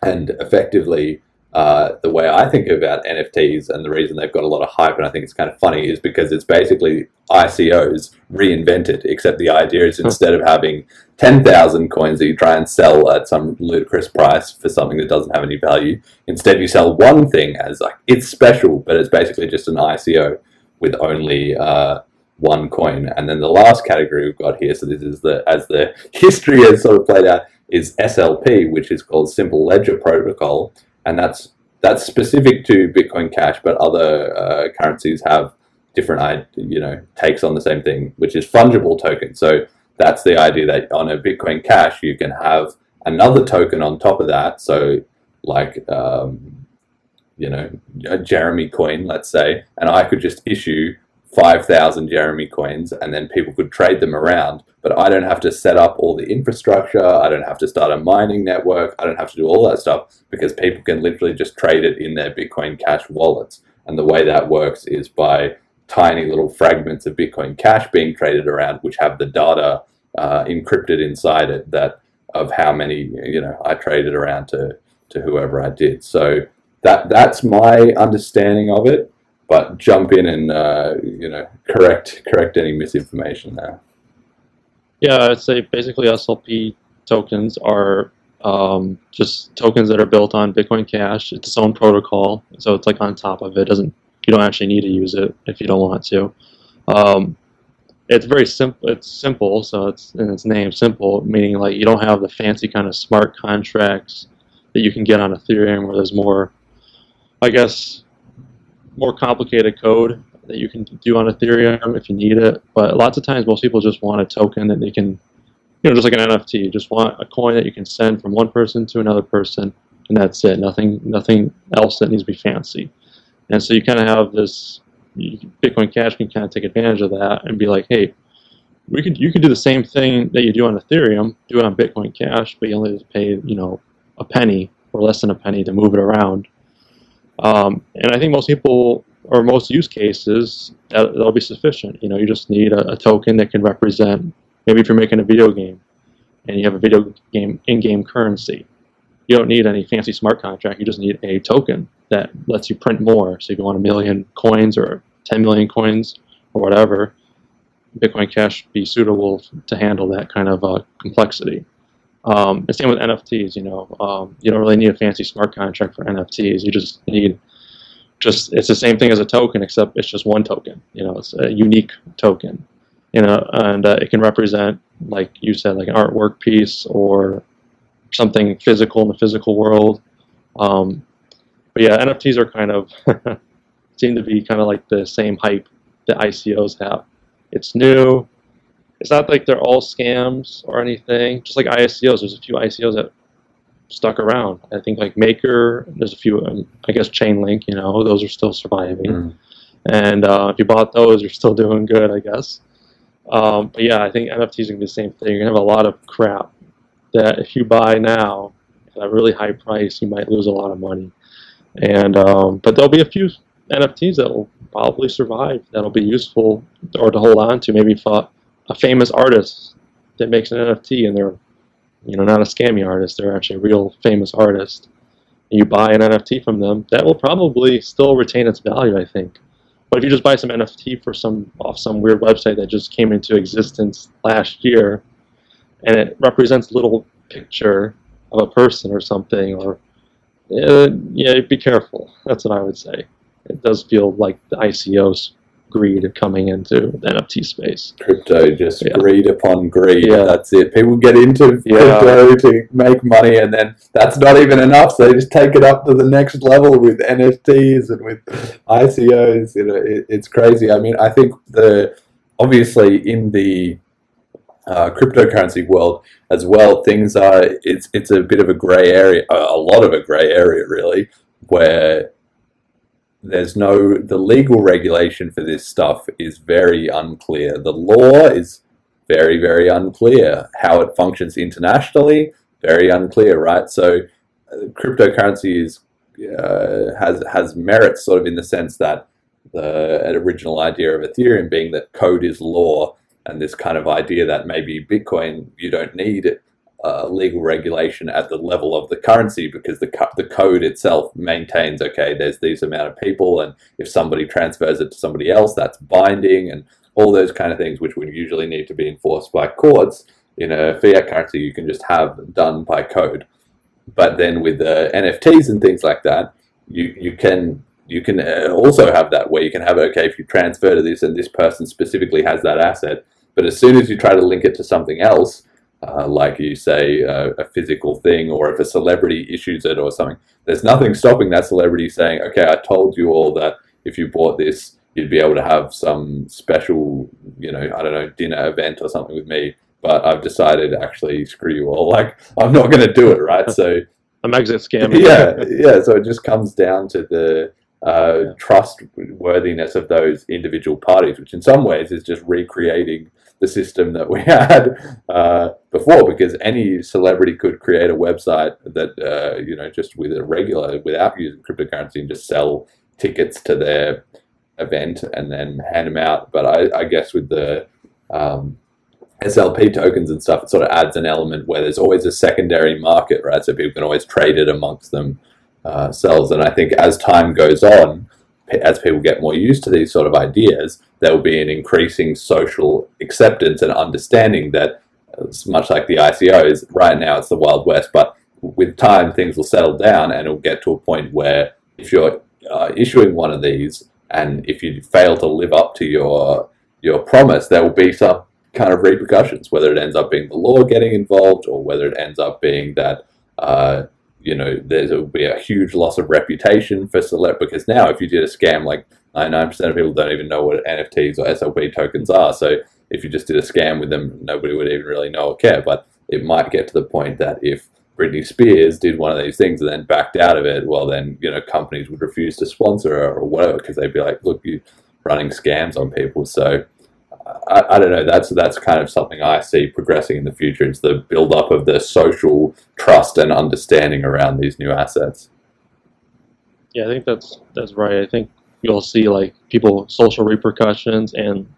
And effectively, uh, the way I think about N F Ts and the reason they've got a lot of hype, and I think it's kind of funny, is because it's basically I C Os reinvented, except the idea is instead of having ten thousand coins that you try and sell at some ludicrous price for something that doesn't have any value, instead you sell one thing as like, it's special, but it's basically just an I C O with only uh, one coin. And then the last category we've got here, so this is the, as the history has sort of played out, is S L P, which is called Simple Ledger Protocol. And that's that's specific to Bitcoin Cash, but other uh, currencies have different, you know, takes on the same thing, which is fungible tokens. So that's the idea that on a Bitcoin Cash, you can have another token on top of that. So like, um, you know, a Jeremy coin, let's say, and I could just issue five thousand Jeremy coins, and then people could trade them around, but I don't have to set up all the infrastructure. I don't have to start a mining network. I don't have to do all that stuff because people can literally just trade it in their Bitcoin Cash wallets. And the way that works is by tiny little fragments of Bitcoin Cash being traded around, which have the data uh, encrypted inside it, that of how many, you know, I traded around to, to whoever I did. So that that's my understanding of it. But jump in and uh, you know correct correct any misinformation there. Yeah, I'd say basically S L P tokens are um, just tokens that are built on Bitcoin Cash. It's its own protocol, so it's like on top of it. It doesn't you don't actually need to use it if you don't want to. Um, it's very simple. It's simple, so it's in its name, simple, meaning like you don't have the fancy kind of smart contracts that you can get on Ethereum, where there's more, I guess. more complicated code that you can do on Ethereum if you need it. But lots of times most people just want a token that they can, you know, just like an N F T, just want a coin that you can send from one person to another person, and that's it. Nothing nothing else that needs to be fancy. And so you kind of have this, Bitcoin Cash can kind of take advantage of that and be like, hey, we could you could do the same thing that you do on Ethereum, do it on Bitcoin Cash, but you only have to pay, you know, a penny for less than a penny to move it around. Um, and I think most people, or most use cases, that, that'll be sufficient. You know, you just need a, a token that can represent, maybe if you're making a video game and you have a video game in-game currency, you don't need any fancy smart contract. You just need a token that lets you print more. So if you want a million coins or ten million coins or whatever, Bitcoin Cash be suitable to handle that kind of uh, complexity. Um, and same with N F Ts. You know, um, you don't really need a fancy smart contract for N F Ts. You just need just it's the same thing as a token, except it's just one token. You know, it's a unique token. You know, and uh, it can represent, like you said, like an artwork piece or something physical in the physical world. Um, but yeah, N F Ts are kind of seem to be kind of like the same hype that I C Os have. It's new. It's not like they're all scams or anything. Just like I C Os, there's a few I C Os that stuck around. I think like Maker, there's a few, um, I guess Chainlink, you know, those are still surviving. Mm. And uh, if you bought those, you're still doing good, I guess. Um, but yeah, I think N F Ts are going to be the same thing. You're going to have a lot of crap that if you buy now at a really high price, you might lose a lot of money. And um, but there'll be a few N F Ts that will probably survive, that'll be useful or to hold on to. Maybe for a famous artist that makes an N F T and they're, you know, not a scammy artist, they're actually a real famous artist. You buy an N F T from them, that will probably still retain its value, I think. But if you just buy some N F T for some off some weird website that just came into existence last year, and it represents a little picture of a person or something, or uh, yeah, be careful. That's what I would say. It does feel like the I C O's greed coming into the N F T space. Crypto, just yeah. greed upon greed. Yeah. That's it. People get into yeah. crypto to make money, and then that's not even enough. So they just take it up to the next level with N F Ts and with I C Os. You know, it, it's crazy. I mean, I think the obviously in the uh, cryptocurrency world as well, things are it's it's a bit of a gray area, a lot of a gray area really, where there's no, the legal regulation for this stuff is very unclear. The law is very, very unclear. How it functions internationally, very unclear, right? So uh, cryptocurrency is, uh, has has merits sort of in the sense that the original idea of Ethereum being that code is law, and this kind of idea that maybe Bitcoin, you don't need uh, legal regulation at the level of the currency because the co- the code itself maintains, okay, there's these amount of people, and if somebody transfers it to somebody else, that's binding, and all those kind of things which would usually need to be enforced by courts. In a fiat currency, you can just have done by code. But then with the N F Ts and things like that, you, you can... You can also have that where you can have, okay, if you transfer to this and this person specifically has that asset, but as soon as you try to link it to something else, uh, like you say, uh, a physical thing, or if a celebrity issues it or something, there's nothing stopping that celebrity saying, okay, I told you all that if you bought this, you'd be able to have some special, you know, I don't know, dinner event or something with me, but I've decided actually, screw you all, like, I'm not going to do it, right? So I'm exit scamming. Yeah, yeah, so it just comes down to the Uh, yeah. trustworthiness of those individual parties, which in some ways is just recreating the system that we had uh, before, because any celebrity could create a website that, uh, you know, just with a regular, without using cryptocurrency, and just sell tickets to their event and then hand them out. But I, I guess with the um, S L P tokens and stuff, it sort of adds an element where there's always a secondary market, right? So people can always trade it amongst them. Uh, cells. And I think as time goes on, as people get more used to these sort of ideas, there will be an increasing social acceptance and understanding that it's much like the I C Os. Right now it's the Wild West, but with time things will settle down and it'll get to a point where if you're uh, issuing one of these and if you fail to live up to your your promise, there will be some kind of repercussions, whether it ends up being the law getting involved or whether it ends up being that uh you know, there will be a huge loss of reputation for celeb, because now if you did a scam, like ninety-nine percent of people don't even know what N F Ts or S L P tokens are. So if you just did a scam with them, nobody would even really know or care. But it might get to the point that if Britney Spears did one of these things and then backed out of it, well, then, you know, companies would refuse to sponsor her or whatever, because they'd be like, look, you're running scams on people. So I, I don't know. That's that's kind of something I see progressing in the future. It's the build-up of the social trust and understanding around these new assets. Yeah, I think that's that's right. I think you'll see like people social repercussions, and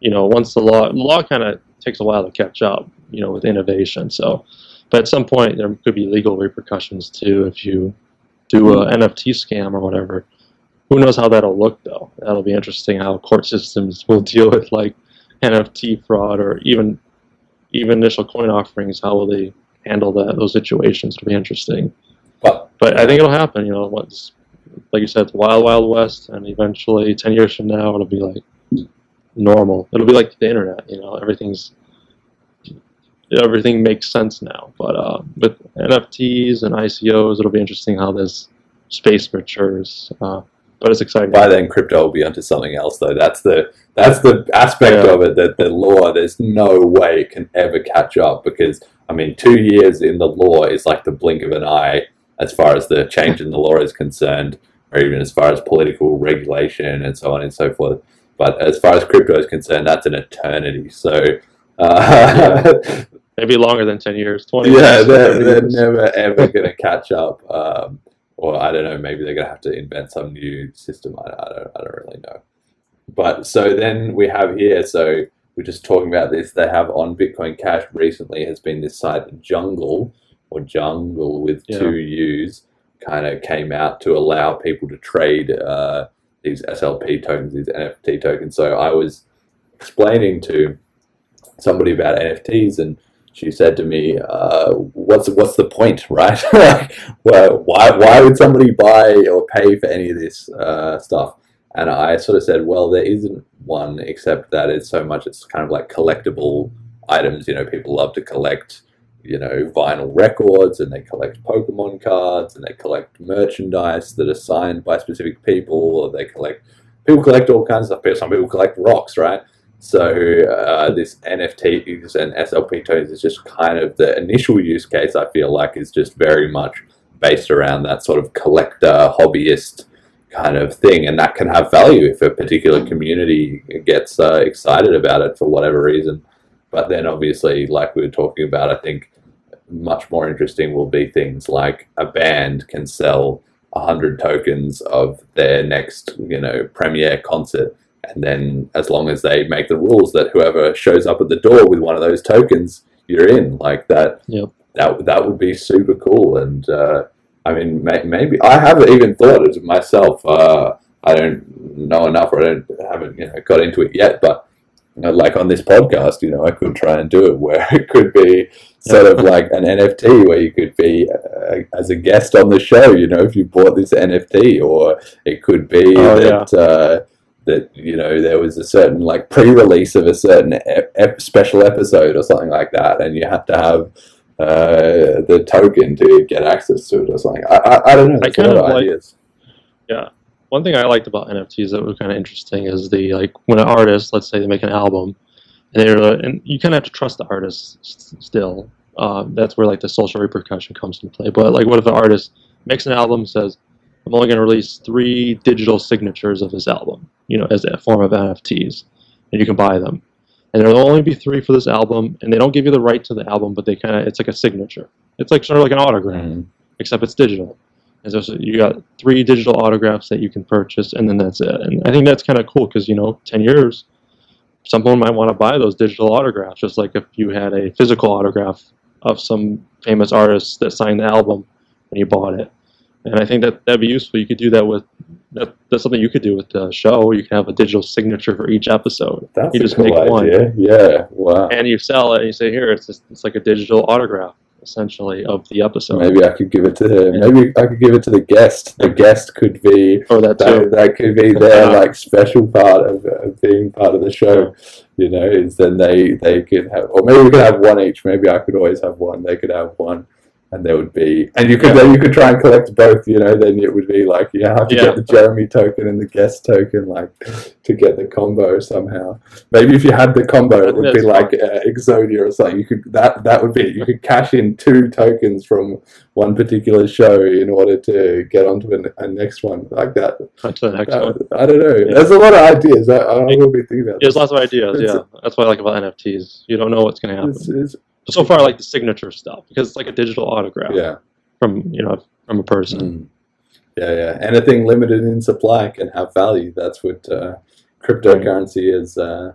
you know, once the law law kind of takes a while to catch up, you know, with innovation. So, but at some point there could be legal repercussions too if you do an N F T scam or whatever. Who knows how that'll look though? That'll be interesting how court systems will deal with like N F T fraud or even even initial coin offerings. How will they handle that? Those situations will be interesting. But but I think it'll happen. You know, once, like you said, it's wild wild west, and eventually ten years from now it'll be like normal. It'll be like the internet. You know, everything's everything makes sense now. But uh, with N F Ts and I C Os, it'll be interesting how this space matures. Uh, But it's exciting. By then, crypto will be onto something else, though. That's the that's the aspect yeah. of it that the law, there's no way it can ever catch up, because, I mean, two years in the law is like the blink of an eye as far as the change in the law is concerned, or even as far as political regulation and so on and so forth. But as far as crypto is concerned, that's an eternity. So uh, yeah. Maybe longer than ten years, twenty years. Yeah, they're, they're never, ever going to catch up. Um, Or I don't know, maybe they're going to have to invent some new system. I, I, don't, I don't really know. But so then we have here, so we're just talking about this. They have on Bitcoin Cash recently has been this site Jungle, or Jungle with yeah. two U's, kind of came out to allow people to trade uh, these S L P tokens, these N F T tokens. So I was explaining to somebody about N F Ts, and she said to me, uh, "What's what's the point, right? well, why why would somebody buy or pay for any of this uh, stuff?" And I sort of said, "Well, there isn't one, except that it's so much. It's kind of like collectible items. You know, people love to collect, you know, vinyl records, and they collect Pokemon cards, and they collect merchandise that are signed by specific people, or they collect people collect all kinds of stuff. Some people collect rocks, right?" So uh, this N F Ts and S L P tokens is just kind of the initial use case, I feel like, is just very much based around that sort of collector, hobbyist kind of thing. And that can have value if a particular community gets uh, excited about it for whatever reason. But then obviously, like we were talking about, I think much more interesting will be things like a band can sell one hundred tokens of their next, you know, premiere concert. And then as long as they make the rules that whoever shows up at the door with one of those tokens, you're in, like that, yep. that that would be super cool. And uh, I mean, may, maybe I haven't even thought of it myself. Uh, I don't know enough, or I don't, haven't you know, got into it yet, but you know, like on this podcast, you know, I could try and do it where it could be sort of like an N F T where you could be uh, as a guest on the show, you know, if you bought this N F T, or it could be oh, that, yeah. uh, that, you know, there was a certain like pre-release of a certain ep- ep- special episode or something like that, and you had to have uh, the token to get access to it or something. I, I, I don't know. It's I kind a lot of, of like, ideas. Yeah. One thing I liked about N F Ts that was kind of interesting is the, like, when an artist, let's say they make an album, and, they're, and you kind of have to trust the artist s- still. Uh, that's where, like, the social repercussion comes into play. But, like, what if the artist makes an album and says, I'm only going to release three digital signatures of this album, you know, as a form of N F Ts, and you can buy them. And there'll only be three for this album, and they don't give you the right to the album, but they kind of, it's like a signature. It's like sort of like an autograph, mm. except it's digital. And so, so you got three digital autographs that you can purchase, and then that's it. And I think that's kind of cool because, you know, ten years, someone might want to buy those digital autographs, just like if you had a physical autograph of some famous artist that signed the album when you bought it. And I think that that'd be useful. You could do that with, that, that's something you could do with the show. You can have a digital signature for each episode. That's you just a cool make idea. One. Yeah, wow. And you sell it, and you say, here, it's just, it's like a digital autograph, essentially, of the episode. Maybe I could give it to them. Yeah. Maybe I could give it to the guest. The guest could be, or that, that, that could be their like special part of, of being part of the show. Yeah. You know, is then they, they could have, or maybe we could have one each. Maybe I could always have one. They could have one. and there would be, and you could yeah. you could try and collect both, you know, then it would be like you have to yeah. get the Jeremy token and the guest token, like, to get the combo somehow. Maybe if you had the combo, it would be like uh, Exodia or something. You could that that would be it. You could cash in two tokens from one particular show in order to get onto a, a next one like that. Onto the next uh, one. I don't know. Yeah. There's a lot of ideas. I, I will be thinking about. There's this. Lots of ideas. It's, yeah, that's what I like about N F Ts. You don't know what's going to happen. It's, it's, But so far, I like the signature stuff because it's like a digital autograph yeah. from you know from a person. Mm. Yeah, yeah. Anything limited in supply can have value. That's what uh, cryptocurrency has uh,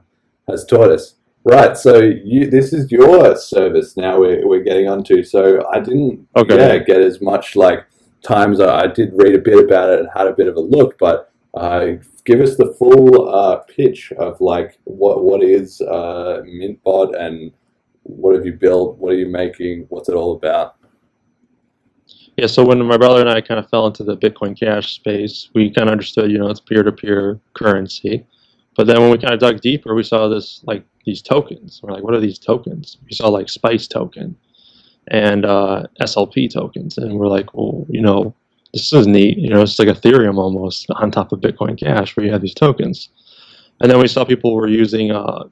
has taught us. Right. So you, this is your service now. We're we're getting onto. So I didn't okay. yeah get as much like times. I did read a bit about it and had a bit of a look, but uh, give us the full uh, pitch of like what what is uh, MintBot and what have you built? What are you making? What's it all about? Yeah, so when my brother and I kind of fell into the Bitcoin Cash space, we kind of understood, you know, it's peer-to-peer currency. But then when we kind of dug deeper, we saw this, like, these tokens. We're like, what are these tokens? We saw, like, Spice Token and uh, S L P tokens. And we're like, well, you know, this is neat. You know, it's like Ethereum almost on top of Bitcoin Cash where you have these tokens. And then we saw people were using uh,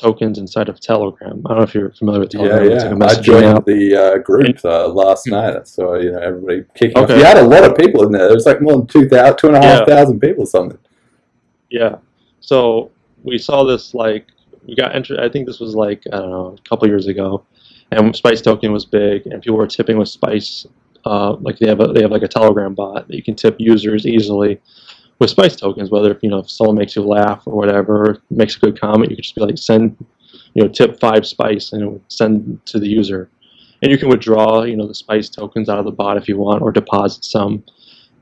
tokens inside of Telegram. I don't know if you're familiar with Telegram. Yeah, yeah. Like I joined app. the uh, group uh, last night, so you know everybody kicking okay. off. You had a lot of people in there. There was like more than two thousand, two and a half yeah. thousand people, or something. Yeah. So we saw this like we got. Inter- I think this was like I don't know a couple years ago, and Spice Token was big, and people were tipping with Spice. Uh, like they have a, they have like a Telegram bot that you can tip users easily with Spice tokens, whether, you know, if someone makes you laugh or whatever, makes a good comment, you could just be like, send, you know, tip five Spice, and it would send to the user. And you can withdraw, you know, the Spice tokens out of the bot if you want, or deposit some. And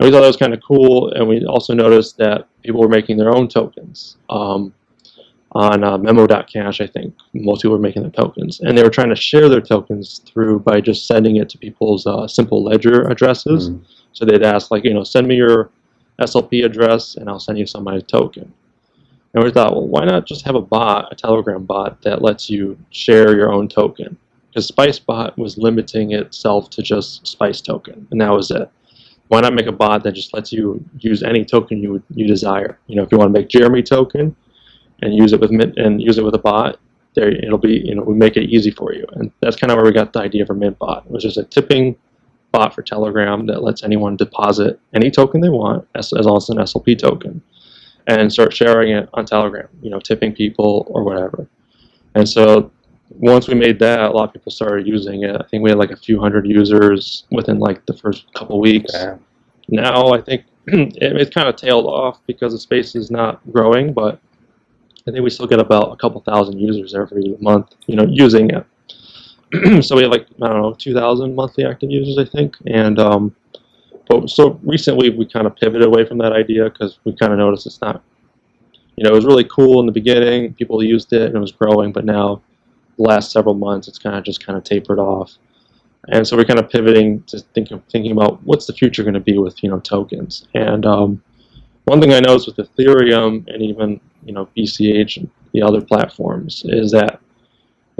we thought that was kind of cool, and we also noticed that people were making their own tokens. Um, on uh, memo dot cash, I think, most people were making their tokens. And they were trying to share their tokens through by just sending it to people's uh, simple ledger addresses. Mm. So they'd ask, like, you know, send me your S L P address, and I'll send you some of my token. And we thought, well, why not just have a bot, a Telegram bot, that lets you share your own token? Because SpiceBot was limiting itself to just Spice token, and that was it. Why not make a bot that just lets you use any token you you desire? You know, if you want to make Jeremy token and use it with Mint and use it with a bot, there it'll be. You know, we make it easy for you, and that's kind of where we got the idea for MintBot, which is a tipping bot for Telegram that lets anyone deposit any token they want, as, as long as it's an S L P token, and start sharing it on Telegram, you know, tipping people or whatever. And so once we made that, a lot of people started using it. I think we had like a few hundred users within like the first couple weeks. Damn. Now I think it, it's kind of tailed off because the space is not growing, but I think we still get about a couple thousand users every month, you know, using it. So we have like, I don't know, two thousand monthly active users, I think. And um, but so recently we kind of pivoted away from that idea because we kind of noticed it's not, you know, it was really cool in the beginning. People used it and it was growing. But now the last several months, it's kind of just kind of tapered off. And so we're kind of pivoting to think of, thinking about what's the future going to be with, you know, tokens. And um, one thing I noticed with Ethereum and even, you know, B C H and the other platforms is that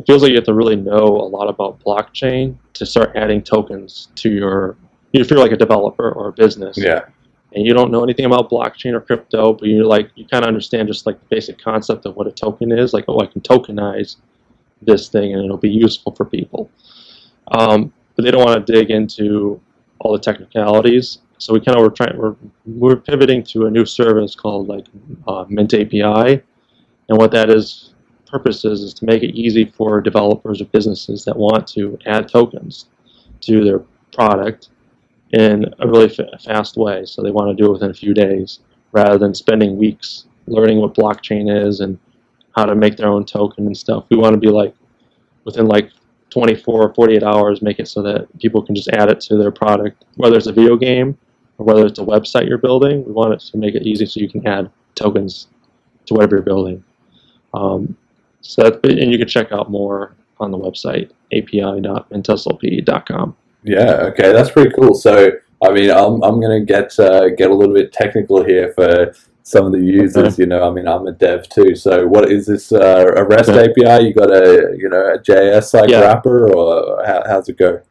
it feels like you have to really know a lot about blockchain to start adding tokens to your, if you're like a developer or a business, yeah, and you don't know anything about blockchain or crypto, but you're like, you kind of understand just like the basic concept of what a token is, like, oh, I can tokenize this thing and it'll be useful for people. Um, but they don't want to dig into all the technicalities. So we kind of were trying, we're, we're pivoting to a new service called like uh, Mint A P I. And what that is, purposes is to make it easy for developers or businesses that want to add tokens to their product in a really fa- fast way. So they want to do it within a few days rather than spending weeks learning what blockchain is and how to make their own token and stuff. We want to be like within like twenty-four or forty-eight hours, make it so that people can just add it to their product, whether it's a video game or whether it's a website you're building. We want it to make it easy so you can add tokens to whatever you're building. Um, So that's, and you can check out more on the website, A P I dot mint S L P dot com. Yeah, okay, that's pretty cool. So, I mean, I'm I'm going to get uh, get a little bit technical here for some of the users, okay. you know, I mean, I'm a dev too. So what is this, uh, a REST okay. A P I? You got a, you know, a J S like yeah. wrapper, or how, how's it go?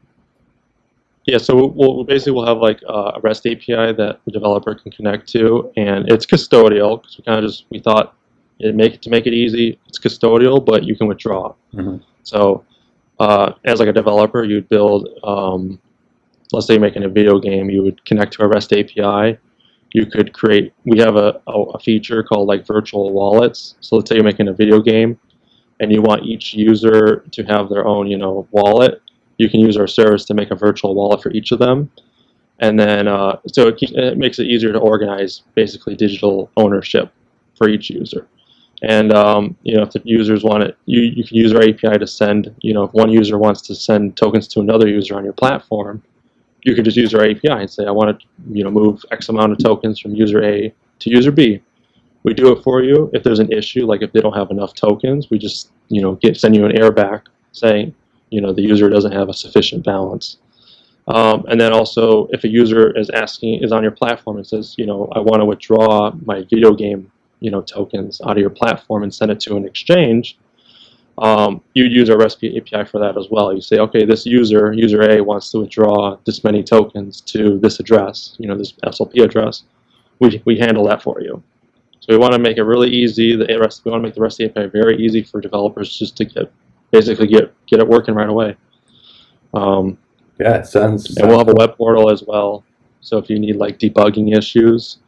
Yeah, so we'll, we'll basically we'll have like a REST A P I that the developer can connect to, and it's custodial because we kind of just we thought it make to make it easy. It's custodial, but you can withdraw. Mm-hmm. So uh, as like a developer, you'd build, um, let's say you're making a video game, you would connect to a REST A P I. You could create. We have a, a feature called like virtual wallets. So let's say you're making a video game, and you want each user to have their own, you know, wallet. You can use our service to make a virtual wallet for each of them, and then uh, so it, keeps, it makes it easier to organize basically digital ownership for each user. And um, you know, if the users want it, you you can use our A P I to send. You know, if one user wants to send tokens to another user on your platform, you can just use our A P I and say, I want to, you know, move X amount of tokens from user A to user B. We do it for you. If there's an issue, like if they don't have enough tokens, we just, you know, get send you an error back saying, you know, the user doesn't have a sufficient balance. Um, and then also, if a user is asking, is on your platform and says, you know, I want to withdraw my video game, you know, tokens out of your platform and send it to an exchange, um, you'd use our REST A P I for that as well. You say, okay, this user, user A, wants to withdraw this many tokens to this address, you know, this S L P address. We we handle that for you. So we want to make it really easy. The REST, we want to make the REST A P I very easy for developers just to get. Basically, get get it working right away. Um, yeah, it sounds. And we'll have a web portal as well. So if you need like debugging issues,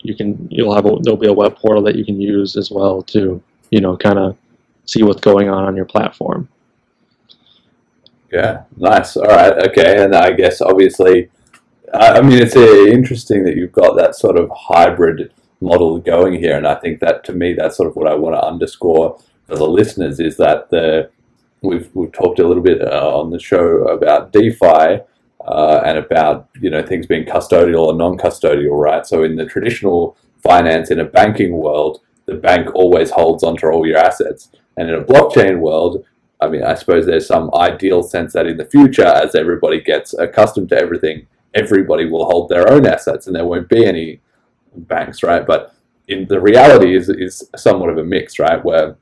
you can you'll have a, there'll be a web portal that you can use as well to, you know, kind of see what's going on on your platform. Yeah, nice. All right, okay, and I guess obviously, I mean, it's interesting that you've got that sort of hybrid model going here, and I think that to me, that's sort of what I want to underscore for the listeners is that the. We've we've talked a little bit uh, on the show about DeFi uh, and about, you know, things being custodial and non-custodial, right? So in the traditional finance, in a banking world, the bank always holds onto all your assets. And in a blockchain world, I mean, I suppose there's some ideal sense that in the future, as everybody gets accustomed to everything, everybody will hold their own assets and there won't be any banks, right? But in the reality is is somewhat of a mix, right? Where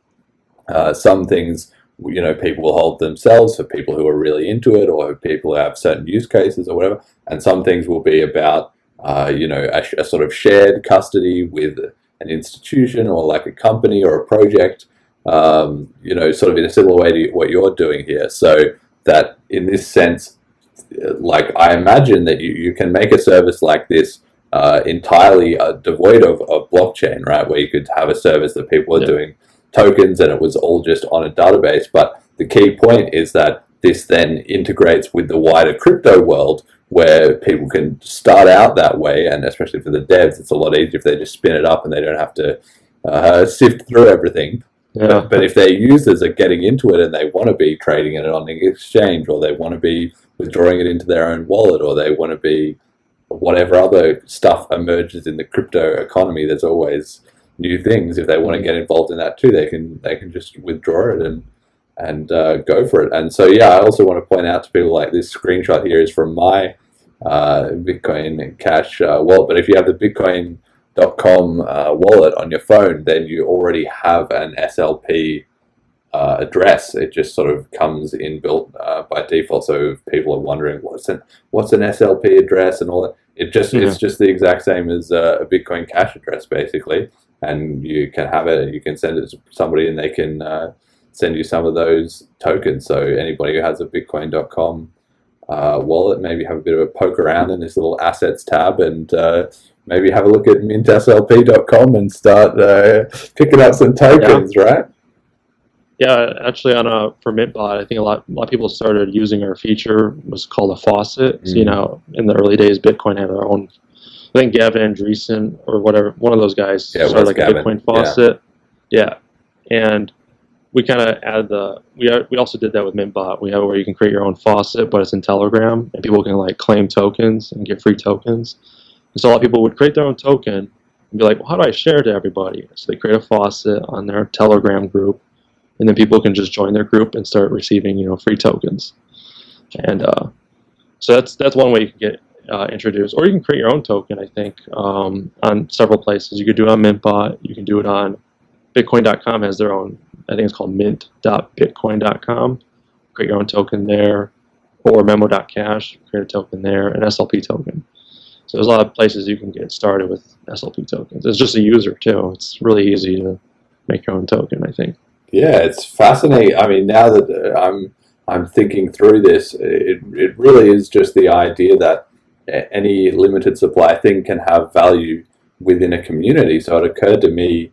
uh, some things, you know, people will hold themselves for people who are really into it or people who have certain use cases or whatever. And some things will be about, uh, you know, a, a sort of shared custody with an institution or like a company or a project, um, you know, sort of in a similar way to what you're doing here. So that in this sense, like I imagine that you, you can make a service like this uh, entirely uh, devoid of, of blockchain, right, where you could have a service that people are yeah. doing tokens and it was all just on a database. But the key point is that this then integrates with the wider crypto world where people can start out that way, and especially for the devs it's a lot easier if they just spin it up and they don't have to uh, sift through everything. Yeah. But, but if their users are getting into it and they want to be trading it on the exchange or they want to be withdrawing it into their own wallet or they want to be whatever other stuff emerges in the crypto economy, there's always new things. If they want to get involved in that too, they can they can just withdraw it and and uh, go for it. And so yeah, I also want to point out to people like this screenshot here is from my uh, Bitcoin Cash uh, wallet. But if you have the Bitcoin dot com uh, wallet on your phone, then you already have an S L P uh, address. It just sort of comes in built uh, by default. So if people are wondering what's an what's an S L P address and all that, it just yeah. it's just the exact same as uh, a Bitcoin Cash address basically. And you can have it, and you can send it to somebody, and they can uh, send you some of those tokens. So anybody who has a Bitcoin dot com uh, wallet, maybe have a bit of a poke around in this little assets tab, and uh, maybe have a look at mint S L P dot com and start uh, picking up some tokens, yeah. right? Yeah, actually, on a for MintBot, I think a lot a lot of people started using our feature. It was called a faucet. Mm. So, you know, in the early days, Bitcoin had their own. I think Gavin Andresen or whatever, one of those guys, yeah, started like Gavin. A Bitcoin faucet. Yeah. yeah. And we kind of added the, we are, we also did that with MintBot. We have where you can create your own faucet, but it's in Telegram and people can like claim tokens and get free tokens. And so a lot of people would create their own token and be like, well, how do I share to everybody? So they create a faucet on their Telegram group and then people can just join their group and start receiving, you know, free tokens. And uh, so that's, that's one way you can get Uh, introduce, or you can create your own token. I think um, on several places you could do it on MintBot. You can do it on Bitcoin dot com has their own. I think it's called mint dot bitcoin dot com. Create your own token there, or memo dot cash, create a token there, an S L P token. So there's a lot of places you can get started with S L P tokens. It's just a user, too. It's really easy to make your own token, I think. Yeah, it's fascinating. I mean, now that I'm I'm thinking through this, it it really is just the idea that any limited supply thing can have value within a community. So it occurred to me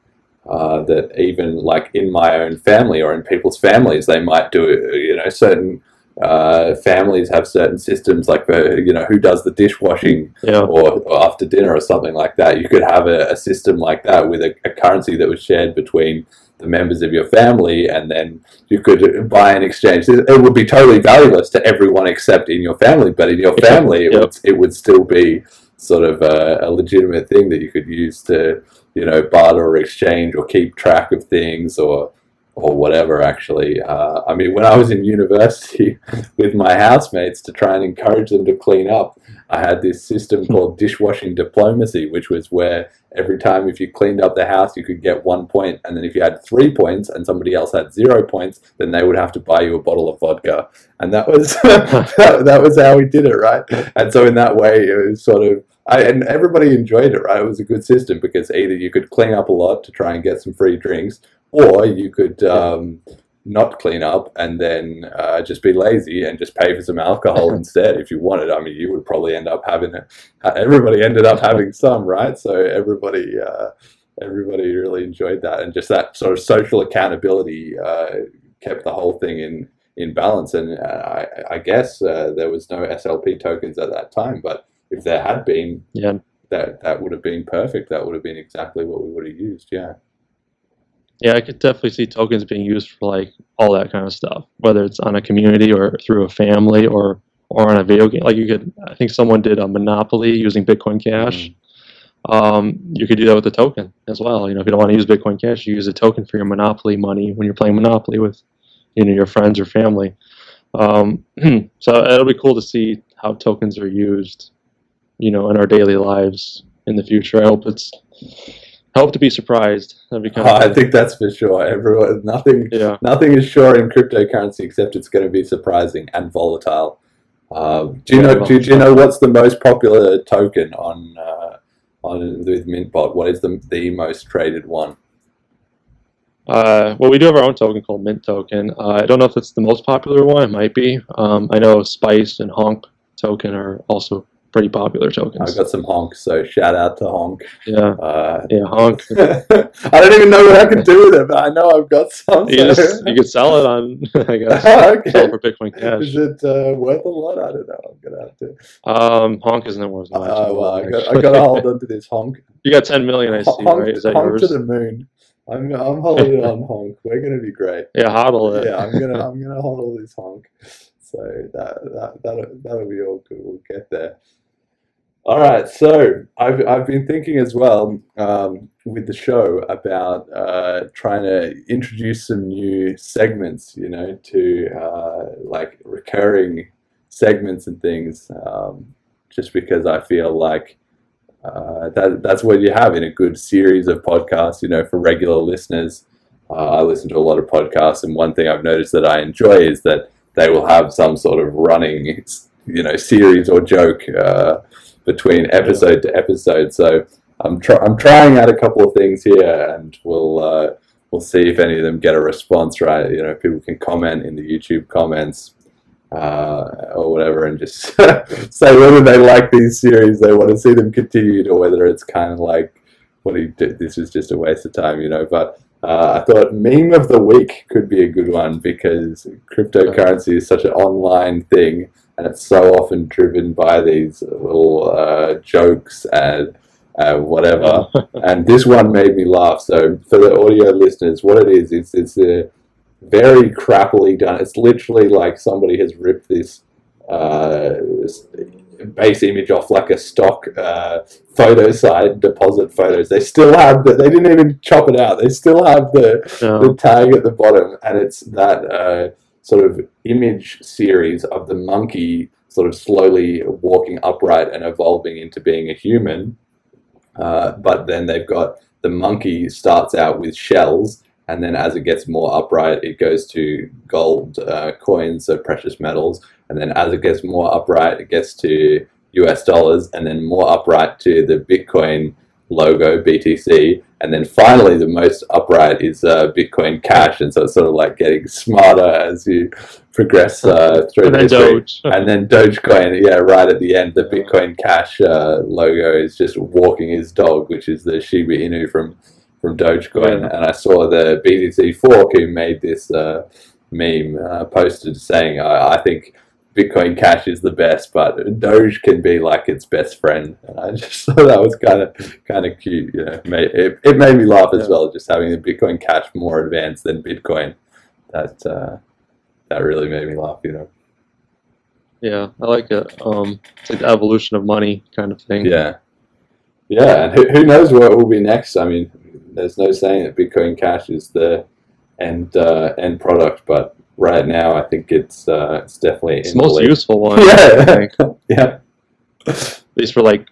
uh, that even like in my own family or in people's families, they might do, you know, certain uh families have certain systems, like the, you know, who does the dishwashing, yeah. or, or after dinner or something like that. You could have a, a system like that with a, a currency that was shared between the members of your family, and then you could buy and exchange. It would be totally valueless to everyone except in your family, but in your family it, yeah. would, it would still be sort of a, a legitimate thing that you could use to, you know, barter or exchange or keep track of things or or whatever, actually. Uh, I mean, when I was in university with my housemates to try and encourage them to clean up, I had this system called dishwashing diplomacy, which was where every time if you cleaned up the house, you could get one point. And then if you had three points and somebody else had zero points, then they would have to buy you a bottle of vodka. And that was that, that was how we did it, right? And so in that way, it was sort of, I, and everybody enjoyed it, right? It was a good system because either you could clean up a lot to try and get some free drinks, or you could um, not clean up and then uh, just be lazy and just pay for some alcohol instead if you wanted. I mean, you would probably end up having it. Everybody ended up having some, right? So everybody, uh, everybody really enjoyed that, and just that sort of social accountability uh, kept the whole thing in, in balance. And I, I guess uh, there was no S L P tokens at that time, but if there had been, yeah. that that would have been perfect. That would have been exactly what we would have used. Yeah. Yeah, I could definitely see tokens being used for like all that kind of stuff, whether it's on a community or through a family or, or on a video game. Like you could, I think someone did a Monopoly using Bitcoin Cash. Mm. Um, you could do that with a token as well. You know, if you don't want to use Bitcoin Cash, you use a token for your Monopoly money when you're playing Monopoly with, you know, your friends or family. Um, so it'll be cool to see how tokens are used, you know, in our daily lives in the future. I hope it's. I hope to be surprised. That'd be kind of oh, I think that's for sure. Everyone, nothing, yeah. nothing is sure in cryptocurrency except it's going to be surprising and volatile. Uh, do you yeah, know? Do, do you know what's the most popular token on uh, on with MintBot? What is the the most traded one? Uh, well, we do have our own token called Mint Token. Uh, I don't know if it's the most popular one. It might be. Um, I know Spice and Honk Token are also pretty popular tokens. I've got some Honk, so shout out to Honk. Yeah, uh, yeah, Honk. I don't even know what I can do with it, but I know I've got some. You, so. just, you could sell it on, I guess, oh, okay. Sell it for Bitcoin Cash. Is it uh, worth a lot? I don't know. I'm going to have to. Um, Honk isn't worth a lot. Oh, well, I've got, I got to hold on to this Honk. You got ten million, I see, Honk, right? Is that Honk yours? Honk to the moon. I'm I'm holding it on Honk. We're going to be great. Yeah, hodl it. Yeah, I'm going to I'm gonna hodl this Honk. So that, that, that'll, that'll be all good. We'll get there. All right, so I've I've been thinking as well um, with the show about uh, trying to introduce some new segments, you know, to uh, like recurring segments and things, um, just because I feel like uh, that that's what you have in a good series of podcasts, you know, for regular listeners. Uh, I listen to a lot of podcasts, and one thing I've noticed that I enjoy is that they will have some sort of running, you know, series or joke uh, between episode to episode. So I'm try- I'm trying out a couple of things here, and we'll uh, we'll see if any of them get a response, right? You know, people can comment in the YouTube comments uh, or whatever, and just say whether they like these series, they want to see them continued, or whether it's kind of like, what do you do? This is just a waste of time, you know. But uh, I thought meme of the week could be a good one, because cryptocurrency is such an online thing. And it's so often driven by these little uh, jokes and uh, whatever. And this one made me laugh. So for the audio listeners, what it is, it's, it's a very crappily done. It's literally like somebody has ripped this uh, base image off like a stock uh, photo site, deposit photos. They still have the, they didn't even chop it out. They still have the, yeah. the tag at the bottom. And it's that... Uh, sort of image series of the monkey sort of slowly walking upright and evolving into being a human. Uh, but then they've got the monkey starts out with shells And then as it gets more upright, it goes to gold uh, coins, so precious metals. And then as it gets more upright, it gets to U S dollars, and then more upright to the Bitcoin logo, B T C. And then finally, the most upright is uh, Bitcoin Cash. And so it's sort of like getting smarter as you progress uh, through the history. Doge. And then Dogecoin, yeah, right at the end, the Bitcoin Cash uh, logo is just walking his dog, which is the Shiba Inu from... from Dogecoin, yeah. And I saw the B T C fork who made this uh, meme uh, posted saying, I, I think Bitcoin Cash is the best, but Doge can be like its best friend. And I just thought that was kind of kind of cute. You know, it, it made me laugh as yeah. well, just having the Bitcoin Cash more advanced than Bitcoin. That uh, that really made me laugh, you know. Yeah, I like it. Um, it's like the evolution of money kind of thing. Yeah. Yeah, and who, who knows what will be next? I mean, there's no saying that Bitcoin Cash is the end uh, end product, but right now I think it's uh, it's definitely it's the most league. useful one. Yeah, I think. yeah. At least for like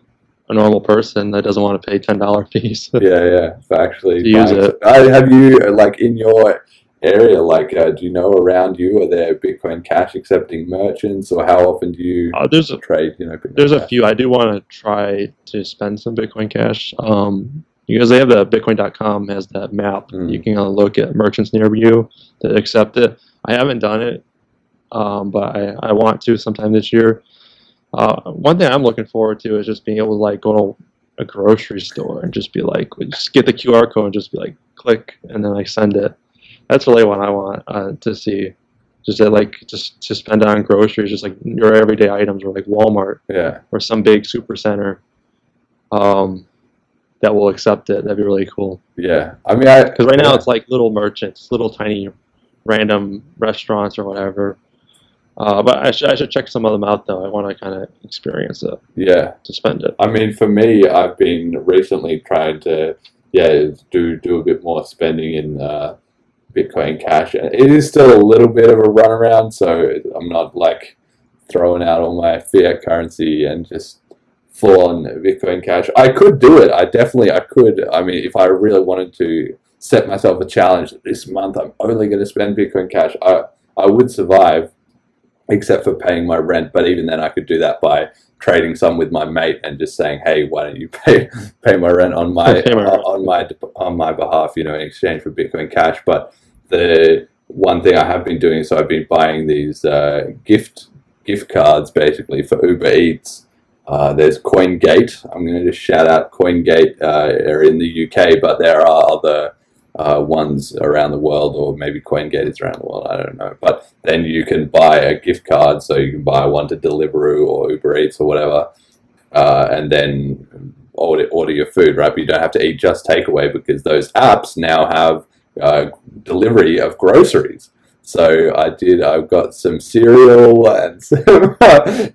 a normal person that doesn't want to pay ten dollars fees. yeah, yeah. For actually to use it. I, have you like in your area? Like, uh, do you know around you are there Bitcoin Cash accepting merchants, or how often do you uh, there's trade? You know, Bitcoin there's Cash? a few. I do want to try to spend some Bitcoin Cash. Um, Because they have the Bitcoin dot com has that map. Mm. You can look at merchants near you that accept it. I haven't done it, um, but I, I want to sometime this year. Uh, one thing I'm looking forward to is just being able to like go to a grocery store and just be like, just get the Q R code and just be like, click, and then I like, send it. That's really what I want uh, to see. Just that, like just to spend on groceries, just like your everyday items, or like Walmart, yeah, or some big super center. Um, that will accept it. That'd be really cool. Yeah. I mean, I... Because right now yeah. it's like little merchants, little tiny random restaurants or whatever. Uh, but I should I should check some of them out, though. I want to kind of experience it. Yeah. To spend it. I mean, for me, I've been recently trying to, yeah, do, do a bit more spending in uh, Bitcoin Cash. And it is still a little bit of a runaround, so I'm not, like, throwing out all my fiat currency and just... full on Bitcoin Cash. I could do it. I definitely, I could. I mean, if I really wanted to set myself a challenge this month, I'm only going to spend Bitcoin Cash. I, I would survive, except for paying my rent. But even then, I could do that by trading some with my mate and just saying, "Hey, why don't you pay pay my rent on my uh, on my on my behalf?" You know, in exchange for Bitcoin Cash. But the one thing I have been doing, so I've been buying these uh, gift gift cards basically for Uber Eats. Uh, there's CoinGate. I'm going to just shout out CoinGate uh, in the U K, but there are other uh, ones around the world, or maybe CoinGate is around the world, I don't know. But then you can buy a gift card, so you can buy one to Deliveroo or Uber Eats or whatever, uh, and then order, order your food, right? But you don't have to eat just takeaway, because those apps now have uh, delivery of groceries. So I did, I've got some cereal and some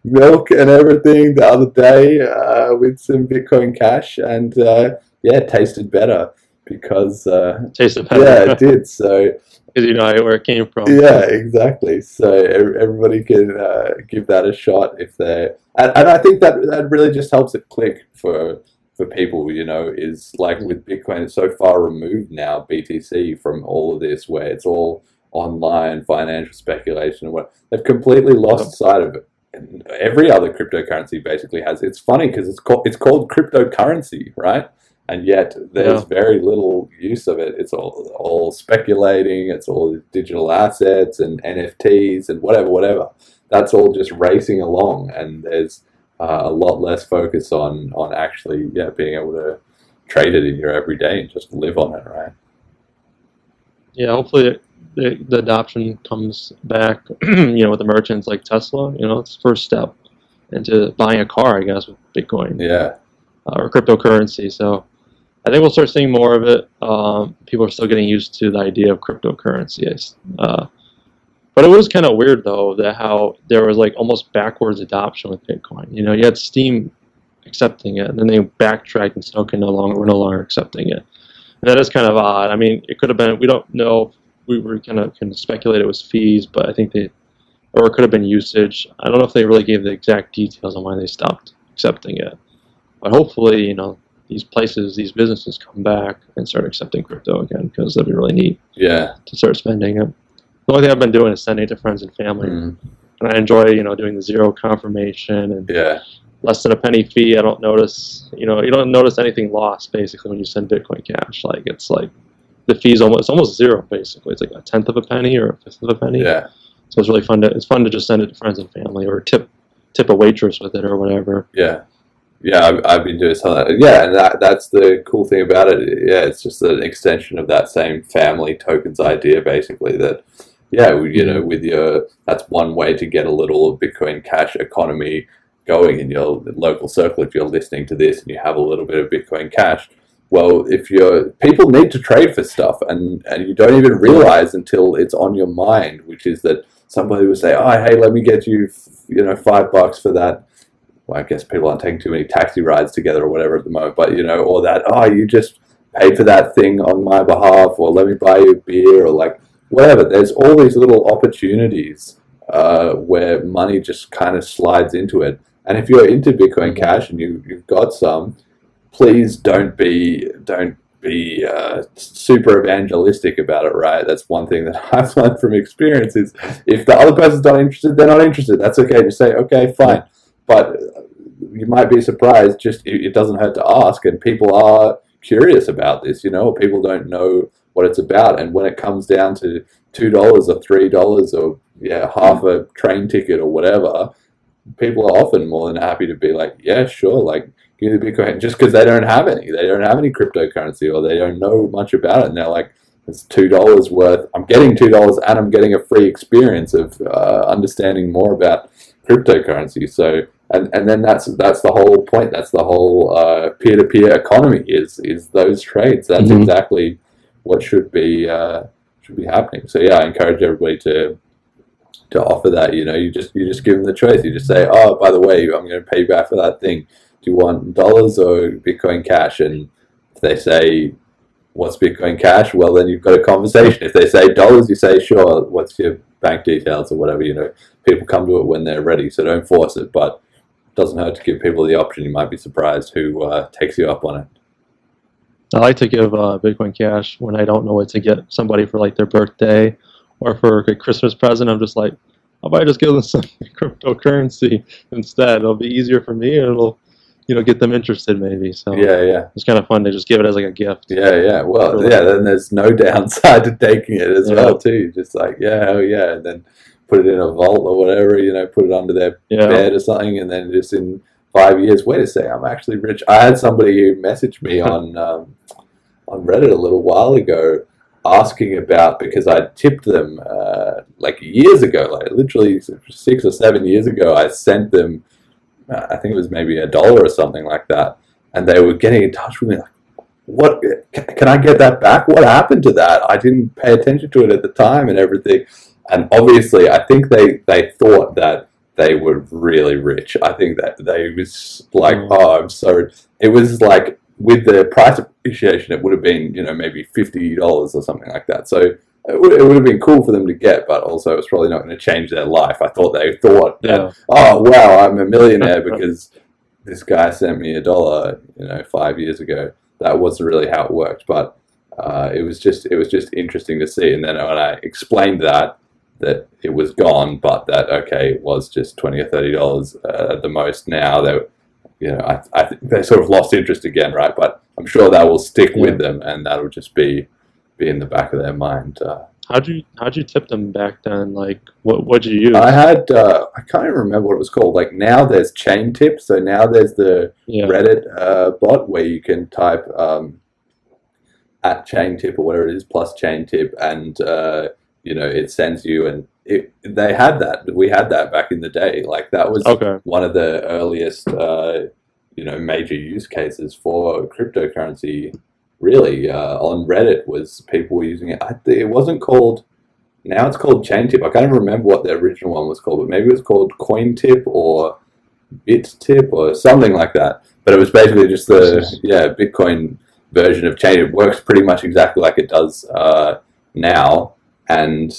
milk and everything the other day uh, with some Bitcoin Cash, and uh, yeah, it tasted better because... Uh, tasted better. Yeah, it did, so... Because you know where it came from. Yeah, exactly. So everybody can uh, give that a shot if they're... And, and I think that, that really just helps it click for... for people, you know, is like with Bitcoin, it's so far removed now, B T C, from all of this, where it's all online financial speculation and what they've completely lost sight of it. And every other cryptocurrency basically has. It's funny because it's called it's called cryptocurrency, right? And yet there's yeah. very little use of it. It's all all speculating. It's all digital assets and N F Ts and whatever, whatever. That's all just racing along, and there's Uh, a lot less focus on, on actually yeah being able to trade it in your everyday and just live on it, right? Yeah, hopefully the, the adoption comes back, you know, with the merchants like Tesla. You know, it's the first step into buying a car, I guess, with Bitcoin. Yeah. Uh, or cryptocurrency. So I think we'll start seeing more of it. Um, people are still getting used to the idea of cryptocurrency. Uh, But it was kind of weird, though, that how there was like almost backwards adoption with Bitcoin. You know, you had Steam accepting it, and then they backtracked and said, okay, no longer, we're no longer accepting it. And that is kind of odd. I mean, it could have been, we don't know, we were kind of can speculate it was fees, but I think they, or it could have been usage. I don't know if they really gave the exact details on why they stopped accepting it. But hopefully, you know, these places, these businesses come back and start accepting crypto again, because that'd be really neat. Yeah. To start spending it. The only thing I've been doing is sending it to friends and family. Mm. And I enjoy, you know, doing the zero confirmation and yeah. less than a penny fee. I don't notice, you know, you don't notice anything lost basically when you send Bitcoin Cash. Like it's like the fee's almost it's almost zero basically. It's like a tenth of a penny or a fifth of a penny. Yeah. So it's really fun to it's fun to just send it to friends and family, or tip tip a waitress with it or whatever. Yeah. Yeah, I've, I've been doing something. Yeah, and that, that's the cool thing about it. Yeah, it's just an extension of that same family tokens idea, basically. That, yeah, you know, with your that's one way to get a little Bitcoin Cash economy going in your local circle. If you're listening to this and you have a little bit of Bitcoin Cash, well, if you're people need to trade for stuff, and and you don't even realize until it's on your mind, which is that somebody will say, "Oh, hey, let me get you, you know, five bucks for that." Well, I guess people aren't taking too many taxi rides together or whatever at the moment, but, you know, or that, oh, you just paid for that thing on my behalf, or let me buy you a beer, or like, whatever. There's all these little opportunities uh, where money just kind of slides into it. And if you're into Bitcoin Cash and you, you've got some, please don't be, don't be uh, super evangelistic about it, right? That's one thing that I've learned from experience is if the other person's not interested, they're not interested. That's okay. Just say, okay, fine. But you might be surprised, just it doesn't hurt to ask, and people are curious about this, you know, people don't know what it's about. And when it comes down to two dollars or three dollars or yeah, half a train ticket or whatever, people are often more than happy to be like, yeah, sure, like give me the Bitcoin, just because they don't have any, they don't have any cryptocurrency, or they don't know much about it. And they're like, it's two dollars worth, I'm getting two dollars and I'm getting a free experience of uh, understanding more about cryptocurrency. So, and, and then that's that's the whole point. That's the whole uh, peer-to-peer economy is is those trades. That's mm-hmm. exactly what should be uh, should be happening. So yeah, I encourage everybody to to offer that. You know, you just you just give them the choice. You just say, oh, by the way, I'm going to pay you back for that thing. Do you want dollars or Bitcoin Cash? And if they say, what's Bitcoin Cash? Well, then you've got a conversation. If they say dollars, you say, sure, what's your bank details or whatever, you know, people come to it when they're ready, so don't force it, but it doesn't hurt to give people the option. You might be surprised who uh, takes you up on it. I like to give uh, Bitcoin Cash when I don't know what to get somebody for like their birthday or for a Christmas present. I'm just like, how about I just give them some cryptocurrency instead? It'll be easier for me and it'll, you know, get them interested maybe. So yeah, yeah. It's kind of fun to just give it as like a gift. Yeah, yeah. Well, yeah, then there's no downside to taking it as yeah. well too. Just like, yeah, oh yeah, and then put it in a vault or whatever, you know, put it under their yeah. bed or something, and then just in five years, wait a second, I'm actually rich. I had somebody who messaged me on um, on Reddit a little while ago asking about, because I tipped them uh, like years ago, like literally six or seven years ago, I sent them, I think it was maybe a dollar or something like that, and they were getting in touch with me like, what, can I get that back? What happened to that? I didn't pay attention to it at the time and everything. And obviously, I think they, they thought that they were really rich. I think that they was like, oh, I'm sorry. It was like, with the price appreciation, it would have been, you know, maybe fifty dollars or something like that. So it would, it would have been cool for them to get, but also it's probably not going to change their life. I thought they thought, yeah. that, oh, wow, I'm a millionaire because this guy sent me a dollar, you know, five years ago. That wasn't really how it worked, but uh, it was just it was just interesting to see. And then when I explained that, that it was gone, but that, okay, it was just twenty dollars or thirty dollars uh, at the most now. They, you know, I, I think they sort of lost interest again, right? But I'm sure that will stick yeah. with them, and that'll just be, be in the back of their mind. Uh, how'd you how'd you tip them back then? Like, what what did you use? I had, uh, I can't even remember what it was called. Like, now there's chain tips. So now there's the yeah. Reddit uh, bot where you can type um, at chain tip or whatever it is, plus chain tip, and uh you know, it sends you, and it, they had that. We had that back in the day. Like, that was okay. one of the earliest, uh, you know, major use cases for cryptocurrency, really, uh, on Reddit, was people were using it. I, it wasn't called, now it's called Chain Tip. I can't even remember what the original one was called, but maybe it was called Coin Tip or Bit Tip or something like that. But it was basically just the, yeah, Bitcoin version of Chain. It works pretty much exactly like it does uh, now. And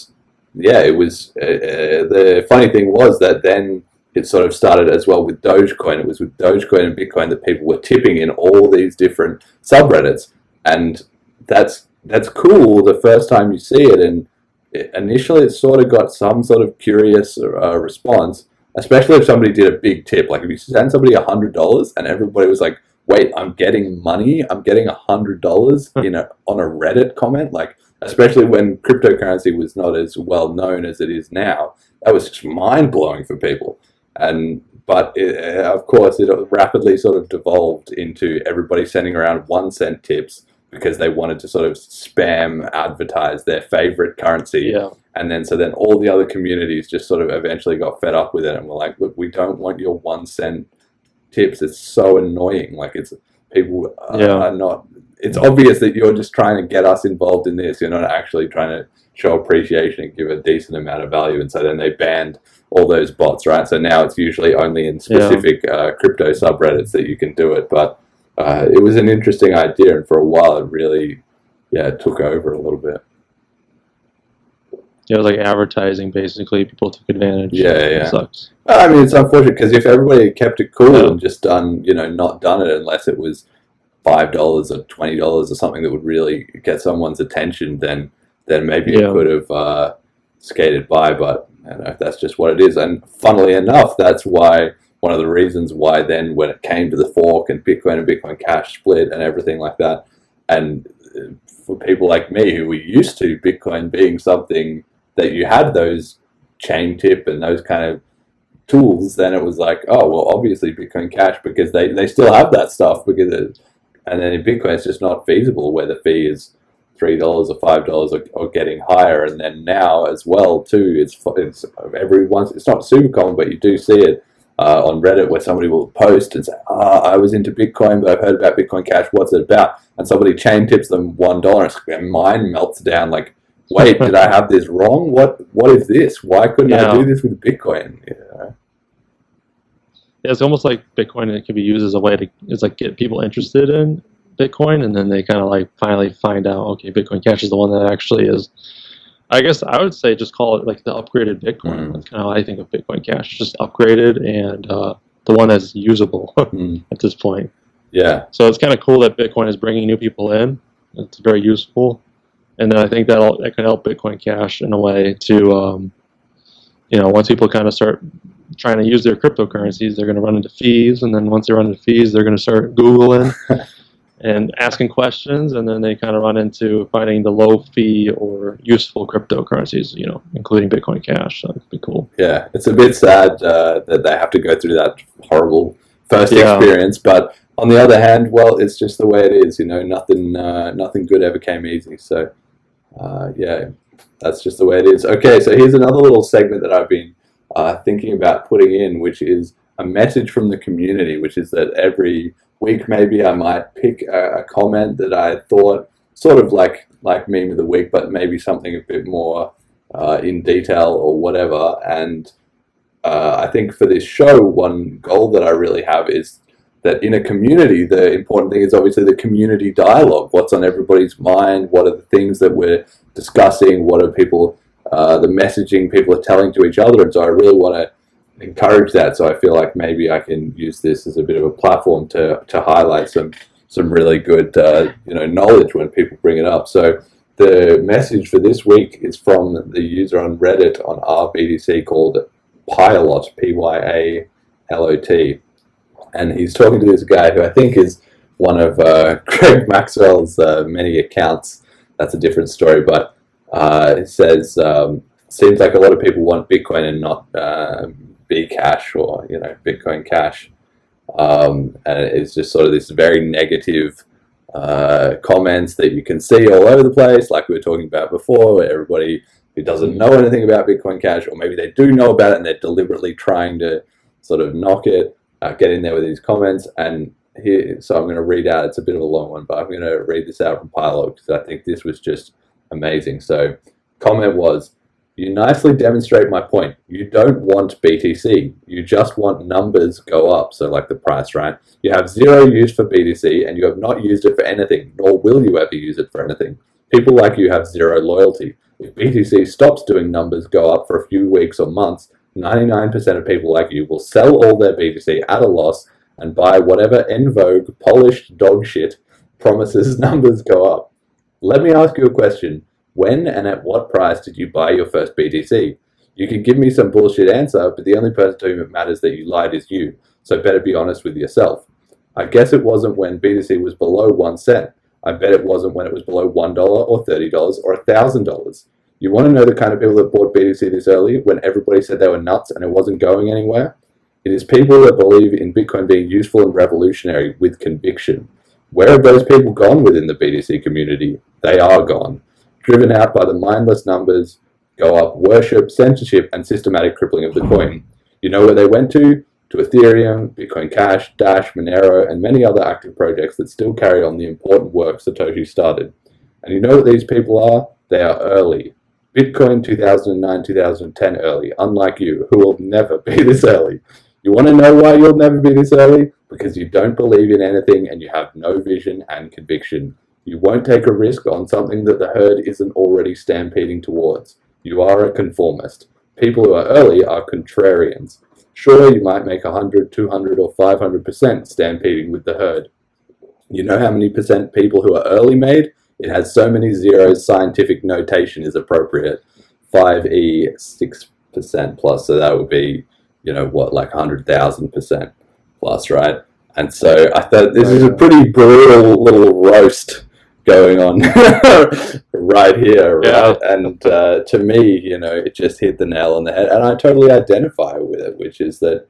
yeah, it was uh, the funny thing was that then it sort of started as well with Dogecoin. It was with Dogecoin and Bitcoin that people were tipping in all these different subreddits. And that's that's cool the first time you see it. And it, initially it sort of got some sort of curious uh, response, especially if somebody did a big tip. Like if you send somebody one hundred dollars and everybody was like, wait, I'm getting money, I'm getting one hundred dollars in a, on a Reddit comment, like, especially when cryptocurrency was not as well known as it is now. That was just mind-blowing for people. And but it, of course, it rapidly sort of devolved into everybody sending around one cent tips because they wanted to sort of spam advertise their favorite currency. Yeah. And then so then all the other communities just sort of eventually got fed up with it and were like, look, we don't want your one cent tips. It's so annoying. Like it's people are, yeah. are not, it's obvious that you're just trying to get us involved in this. You're not actually trying to show appreciation and give a decent amount of value. And so then they banned all those bots, right? So now it's usually only in specific yeah. uh, crypto subreddits that you can do it. But uh, it was an interesting idea. And for a while, it really, yeah, it took over a little bit. Yeah, it was like advertising, basically. People took advantage. Yeah, yeah. It sucks. I mean, it's unfortunate because if everybody kept it cool yeah. and just done, you know, not done it unless it was five dollars or twenty dollars or something that would really get someone's attention, then then maybe yeah. it could have uh, skated by. But I don't know, if that's just what it is. And funnily enough, that's why one of the reasons why then when it came to the fork and Bitcoin and Bitcoin Cash split and everything like that, and for people like me who were used to Bitcoin being something that you had those chain tip and those kind of tools, then it was like, oh, well, obviously Bitcoin Cash, because they, they still have that stuff. Because it, and then in Bitcoin, it's just not feasible where the fee is three dollars or five dollars or, or getting higher. And then now as well, too, it's, it's every once, it's not super common, but you do see it uh, on Reddit where somebody will post and say, ah, oh, I was into Bitcoin, but I've heard about Bitcoin Cash. What's it about? And somebody chain tips them one dollar and mine melts down like, wait, did I have this wrong? What What is this? Why couldn't yeah. I do this with Bitcoin? Yeah. yeah, it's almost like Bitcoin, it can be used as a way to it's like get people interested in Bitcoin, and then they kind of like finally find out, okay, Bitcoin Cash is the one that actually is. I guess I would say just call it like the upgraded Bitcoin. Mm. That's kind of how I think of Bitcoin Cash, just upgraded and uh, the one that's usable mm. at this point. Yeah. So it's kind of cool that Bitcoin is bringing new people in. It's very useful. And then I think that'll, that could help Bitcoin Cash in a way to, um, you know, once people kind of start trying to use their cryptocurrencies, they're going to run into fees. And then once they run into fees, they're going to start Googling and asking questions. And then they kind of run into finding the low fee or useful cryptocurrencies, you know, including Bitcoin Cash. So that'd be cool. Yeah, it's a bit sad uh, that they have to go through that horrible first yeah. experience, but on the other hand, well, it's just the way it is, you know, nothing, uh, nothing good ever came easy. So. Uh, yeah, that's just the way it is. Okay, so here's another little segment that I've been uh, thinking about putting in, which is a message from the community, which is that every week maybe I might pick a, a comment that I thought sort of like, like meme of the week, but maybe something a bit more uh, in detail or whatever. And uh, I think for this show, one goal that I really have is that in a community, the important thing is obviously the community dialogue. What's on everybody's mind? What are the things that we're discussing? What are people, uh, the messaging people are telling to each other? And so I really want to encourage that. So I feel like maybe I can use this as a bit of a platform to, to highlight some, some really good, uh, you know, knowledge when people bring it up. So the message for this week is from the user on Reddit on R B D C called Pilot, P Y A L O T. And he's talking to this guy who I think is one of uh, Greg Maxwell's uh, many accounts. That's a different story, but uh, it says, um, seems like a lot of people want Bitcoin and not uh, B-Cash or, you know, Bitcoin Cash. Um, and it's just sort of this very negative uh, comments that you can see all over the place, like we were talking about before, where everybody who doesn't know anything about Bitcoin Cash, or maybe they do know about it and they're deliberately trying to sort of knock it. Uh, get in there with these comments, and here, so I'm going to read out, it's a bit of a long one, but I'm going to read this out from Pilot because I think this was just amazing. So, comment was, you nicely demonstrate my point. You don't want B T C. You just want numbers go up, so like the price, right? You have zero use for B T C, and you have not used it for anything, nor will you ever use it for anything. People like you have zero loyalty. If B T C stops doing numbers go up for a few weeks or months, ninety-nine percent of people like you will sell all their B T C at a loss and buy whatever en vogue, polished dog shit promises numbers go up. Let me ask you a question. When and at what price did you buy your first B T C? You can give me some bullshit answer, but the only person to whom it matters that you lied is you, so better be honest with yourself. I guess it wasn't when B T C was below one cent. I bet it wasn't when it was below one dollar or thirty dollars or one thousand dollars. You want to know the kind of people that bought B T C this early when everybody said they were nuts and it wasn't going anywhere? It is people that believe in Bitcoin being useful and revolutionary with conviction. Where have those people gone within the B T C community? They are gone. Driven out by the mindless numbers, go up, worship, censorship, and systematic crippling of the coin. You know where they went to? To Ethereum, Bitcoin Cash, Dash, Monero, and many other active projects that still carry on the important work Satoshi started. And you know what these people are? They are early. Bitcoin two thousand nine, two thousand ten early, unlike you, who will never be this early. You want to know why you'll never be this early? Because you don't believe in anything and you have no vision and conviction. You won't take a risk on something that the herd isn't already stampeding towards. You are a conformist. People who are early are contrarians. Sure, you might make one hundred, two hundred, or five hundred percent stampeding with the herd. You know how many percent people who are early made? It has so many zeros, scientific notation is appropriate. five E, six percent plus, so that would be, you know, what, like one hundred thousand percent plus, right? And so I thought this is a pretty brutal little roast going on right here, right? Yeah. And uh, to me, you know, it just hit the nail on the head, and I totally identify with it, which is that,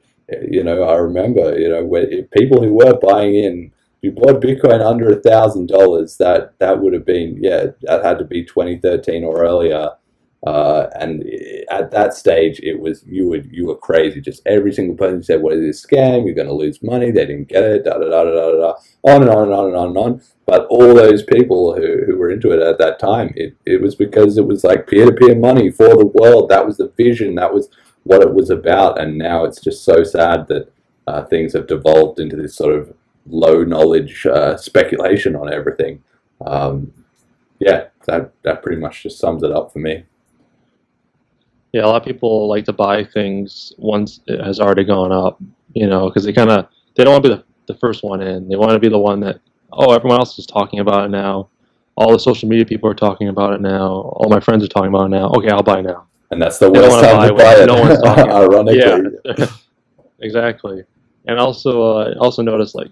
you know, I remember, you know, when people who were buying in, if you bought Bitcoin under a thousand dollars, that that would have been, yeah, that had to be twenty thirteen or earlier, uh, and at that stage, it was, you would, you were crazy. Just every single person said, "What is this scam? You're going to lose money." They didn't get it. Da da da da da. On and on and on and on and on. But all those people who, who were into it at that time, it, it was because it was like peer-to-peer money for the world. That was the vision. That was what it was about. And now it's just so sad that uh, things have devolved into this sort of low-knowledge uh, speculation on everything. Um, yeah, that, that pretty much just sums it up for me. Yeah, a lot of people like to buy things once it has already gone up, you know, because they kind of, they don't want to be the, the first one in. They want to be the one that, oh, everyone else is talking about it now. All the social media people are talking about it now. All my friends are talking about it now. Okay, I'll buy now. And that's the worst time to buy it. No one's talking about it. Ironically. Yeah, exactly. And also, uh, also notice, like,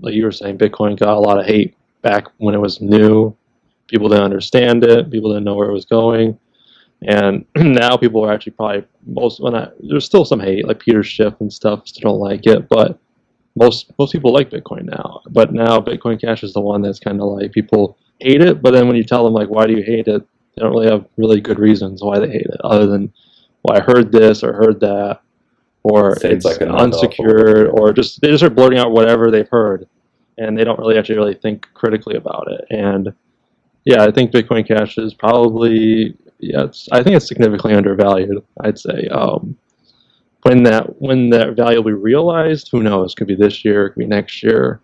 like you were saying, Bitcoin got a lot of hate back when it was new. People didn't understand it. People didn't know where it was going. And now people are actually probably most. When I, there's still some hate, like Peter Schiff and stuff, still don't like it, but. Most most people like Bitcoin now, but now Bitcoin Cash is the one that's kind of like people hate it. But then when you tell them, like, why do you hate it? They don't really have really good reasons why they hate it, other than, well, I heard this or heard that, or it's like unsecured, or just they just are blurting out whatever they've heard, and they don't really actually really think critically about it. And yeah, I think Bitcoin Cash is probably yeah, it's, I think it's significantly undervalued. I'd say. Um, When that when that value will be realized, who knows? Could be this year, could be next year.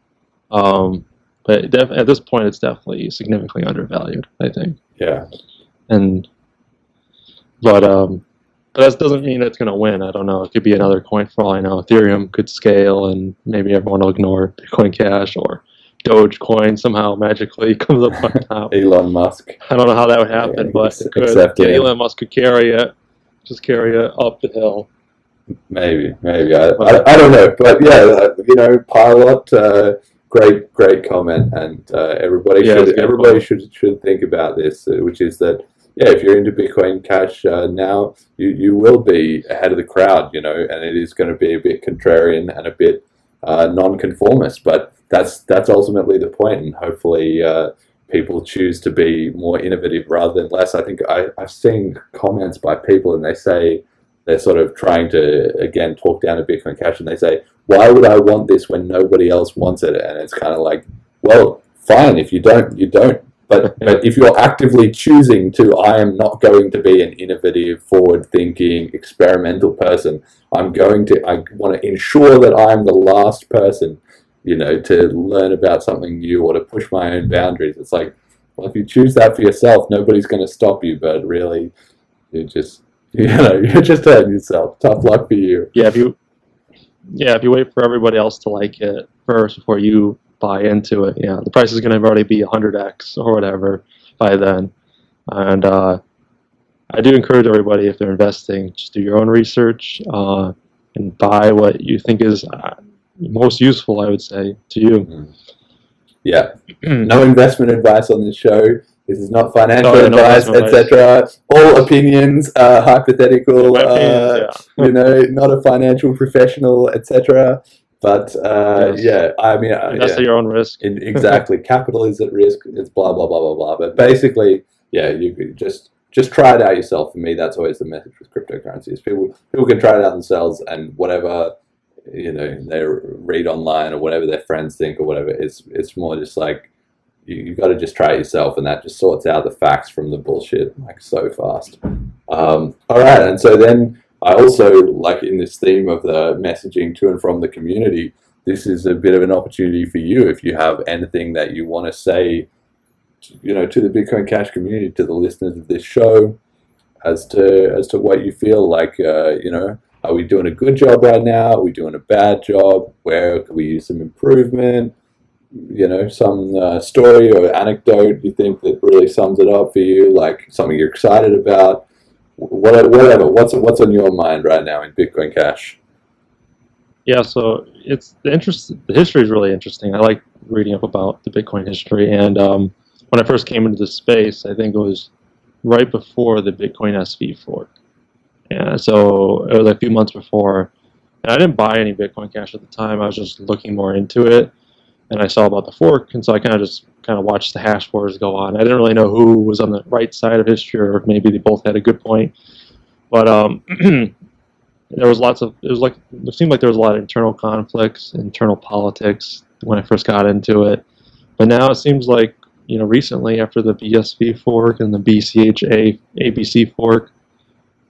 Um, but def- at this point, it's definitely significantly undervalued, I think. Yeah. And but um, but that doesn't mean it's going to win. I don't know. It could be another coin for all I know. Ethereum could scale, and maybe everyone will ignore Bitcoin Cash or Dogecoin somehow magically comes up on top. Elon Musk. I don't know how that would happen, yeah, but it could. Exactly. Yeah, Elon Musk could carry it, just carry it up the hill. Maybe, maybe. I, I, I don't know. But yeah, you know, Pilot, uh, great, great comment. And uh, everybody yeah, should everybody should, should think about this, uh, which is that, yeah, if you're into Bitcoin Cash uh, now, you, you will be ahead of the crowd, you know, and it is going to be a bit contrarian and a bit uh, non-conformist. But that's, that's ultimately the point. And hopefully uh, people choose to be more innovative rather than less. I think I, I've seen comments by people and they say, they're sort of trying to, again, talk down to Bitcoin Cash, and they say, why would I want this when nobody else wants it? And it's kind of like, well, fine, if you don't, you don't. But but if you're actively choosing to, I am not going to be an innovative, forward-thinking, experimental person. I'm going to, I want to ensure that I'm the last person, you know, to learn about something new or to push my own boundaries. It's like, well, if you choose that for yourself, nobody's going to stop you, but really, you just... You know, you're just ahead of yourself. Tough luck for you. Yeah, if you, yeah, if you wait for everybody else to like it first before you buy into it, yeah, the price is going to already be one hundred x or whatever by then. And uh, I do encourage everybody, if they're investing, just do your own research uh, and buy what you think is uh, most useful, I would say, to you. Mm-hmm. Yeah. No investment advice on this show. This is not financial Sorry, advice, no et cetera. All opinions are hypothetical. Uh, yeah. You know, not a financial professional, et cetera. But uh, yes. yeah, I mean, uh, that's yeah. at your own risk. It, exactly. Capital is at risk. It's blah blah blah blah blah. But basically, yeah, you could just just try it out yourself. For me, that's always the message with cryptocurrencies. People people can try it out themselves, and whatever, you know, they read online or whatever their friends think or whatever. It's it's more just like, you've got to just try it yourself, and that just sorts out the facts from the bullshit like so fast. Um, all right, and so then I also, like in this theme of the messaging to and from the community, this is a bit of an opportunity for you if you have anything that you want to say, you know, to the Bitcoin Cash community, to the listeners of this show, as to as to what you feel like, uh, you know, are we doing a good job right now? Are we doing a bad job? Where could we use some improvement? You know, some uh, story or anecdote you think that really sums it up for you, like something you're excited about, whatever. whatever. What's what's on your mind right now in Bitcoin Cash? Yeah, so it's the interest. The history is really interesting. I like reading up about the Bitcoin history. And um, when I first came into this space, I think it was right before the Bitcoin S V fork. Yeah, so it was a few months before, and I didn't buy any Bitcoin Cash at the time. I was just looking more into it. And I saw about the fork, and so I kind of just kind of watched the hash wars go on. I didn't really know who was on the right side of history, or maybe they both had a good point. But um, there was lots of it was like it seemed like there was a lot of internal conflicts, internal politics when I first got into it. But now it seems like, you know, recently after the B S V fork and the B C H A A B C fork,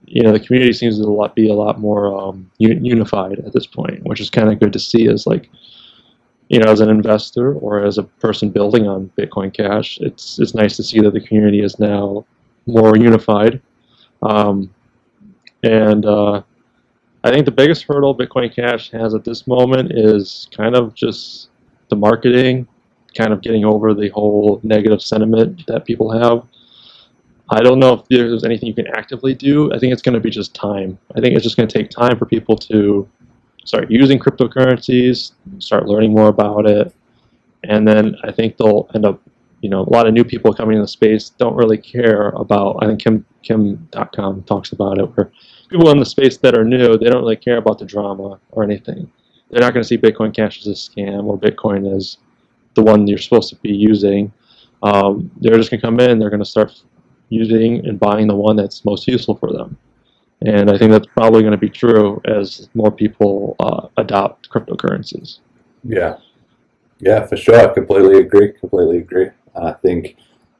you know, the community seems to a lot be a lot more um, unified at this point, which is kind of good to see. Is like, you know, as an investor or as a person building on Bitcoin Cash, it's it's nice to see that the community is now more unified. Um, and uh, I think the biggest hurdle Bitcoin Cash has at this moment is kind of just the marketing, kind of getting over the whole negative sentiment that people have. I don't know if there's anything you can actively do. I think it's going to be just time. I think it's just going to take time for people to start using cryptocurrencies, start learning more about it, and then I think they'll end up, you know, a lot of new people coming in the space don't really care about, I think Kim, Kim dot com talks about it, where people in the space that are new, they don't really care about the drama or anything. They're not going to see Bitcoin Cash as a scam or Bitcoin as the one you're supposed to be using. Um, they're just going to come in, they're going to start using and buying the one that's most useful for them. And I think that's probably going to be true as more people uh, adopt cryptocurrencies. Yeah. Yeah, for sure. I completely agree. Completely agree. I think,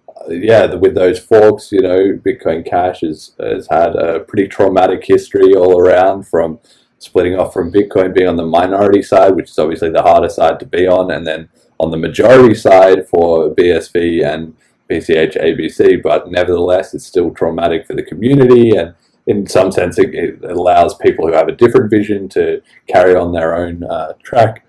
uh, yeah, the, with those forks, you know, Bitcoin Cash is, has had a pretty traumatic history all around, from splitting off from Bitcoin, being on the minority side, which is obviously the harder side to be on, and then on the majority side for B S V and B C H A B C. But nevertheless, it's still traumatic for the community, and in some sense, it, it allows people who have a different vision to carry on their own uh, track.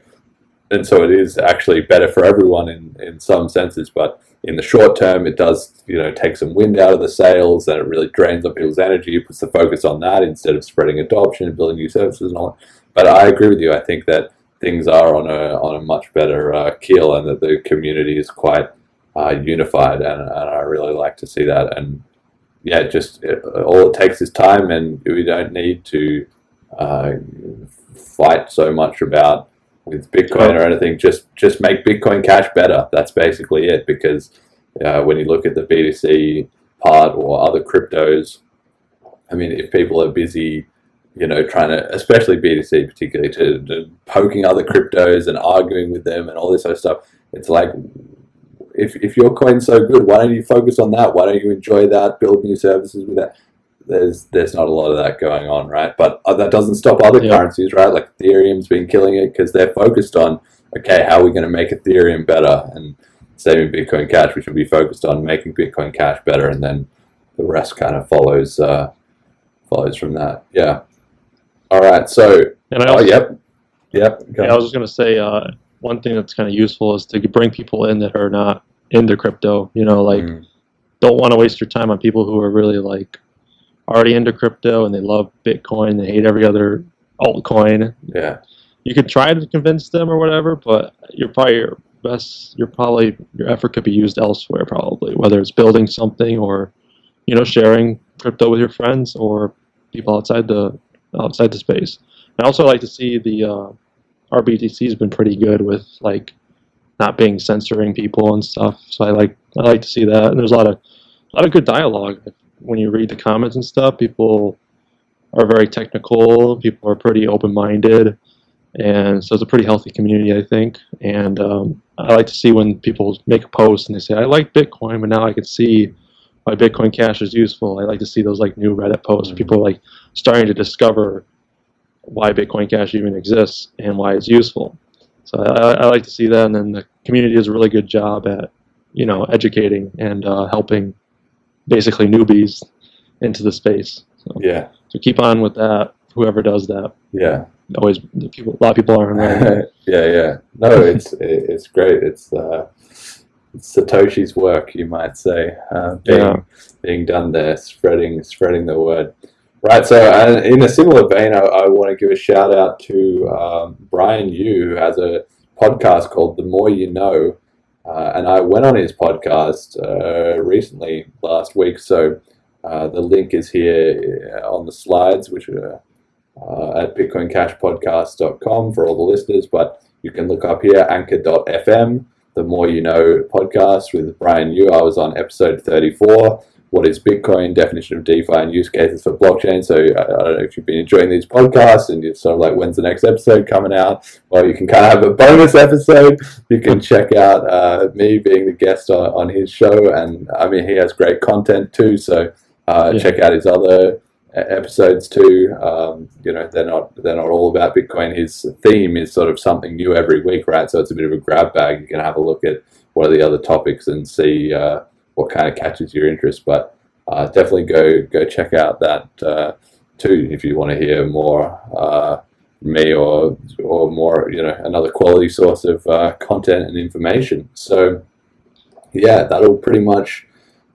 And so it is actually better for everyone in, in some senses. But in the short term, it does, you know, take some wind out of the sails, and it really drains up people's energy. It puts the focus on that instead of spreading adoption and building new services and all that. But I agree with you. I think that things are on a on a much better uh, keel, and that the community is quite uh, unified. And, and I really like to see that. And yeah, just it, all it takes is time, and we don't need to uh, fight so much about with Bitcoin or anything. Just just make Bitcoin Cash better. That's basically it, because uh, when you look at the B T C part or other cryptos, I mean, if people are busy, you know, trying to, especially B T C particularly, to, to poking other cryptos and arguing with them and all this other stuff, it's like, If if your coin's so good, why don't you focus on that? Why don't you enjoy that? Build new services with that. There's there's not a lot of that going on, right? But that doesn't stop other yeah. currencies, right? Like Ethereum's been killing it because they're focused on, okay, how are we going to make Ethereum better? And saving Bitcoin Cash, we should be focused on making Bitcoin Cash better, and then the rest kind of follows uh, follows from that. Yeah. All right. So, and I also, oh, yep. Yep. Yeah, I was just going to say, uh, one thing that's kind of useful is to bring people in that are not into crypto, you know, like mm. don't want to waste your time on people who are really like already into crypto and they love Bitcoin. They hate every other altcoin. Yeah. You could try to convince them or whatever, but you're probably your best, you're probably, your effort could be used elsewhere probably, whether it's building something or, you know, sharing crypto with your friends or people outside the, outside the space. And I also like to see the, uh, R B T C has been pretty good with like not being censoring people and stuff. So I like, I like to see that. And there's a lot of, a lot of good dialogue. When you read the comments and stuff, people are very technical. People are pretty open-minded. And so it's a pretty healthy community, I think. And um, I like to see when people make a post and they say, I like Bitcoin, but now I can see why Bitcoin Cash is useful. I like to see those like new Reddit posts. Mm-hmm. People like starting to discover why Bitcoin Cash even exists and why it's useful. So I, I like to see that. And then the community does a really good job at, you know, educating and uh, helping basically newbies into the space. So, yeah. So keep on with that. Whoever does that. Yeah. Always, people, a lot of people aren't right. yeah, yeah. No, it's it's great. It's, uh, it's Satoshi's work, you might say, uh, being yeah. being done there, spreading spreading the word. Right. So, uh, in a similar vein, I, I want to give a shout out to um, Brian Yu, who has a podcast called "The More You Know," uh, and I went on his podcast uh, recently last week. So, uh, the link is here on the slides, which are. Uh, at bitcoin cash podcast dot com for all the listeners, but you can look up here, anchor dot f m, The More You Know podcast with Brian Yu. I was on episode thirty-four, What is Bitcoin, Definition of DeFi and Use Cases for Blockchain. So I, I don't know if you've been enjoying these podcasts and you're sort of like, when's the next episode coming out? Well, you can kind of have a bonus episode. You can check out uh, me being the guest on, on his show. And I mean, he has great content too. So uh, yeah. check out his other episodes too. Um, you know, they're not they're not all about Bitcoin. His theme is sort of something new every week, right? So it's a bit of a grab bag. You can have a look at what are the other topics and see uh, what kind of catches your interest. But uh, definitely go go check out that uh, too if you want to hear more uh, me or or more, you know, another quality source of uh, content and information. So yeah, that'll pretty much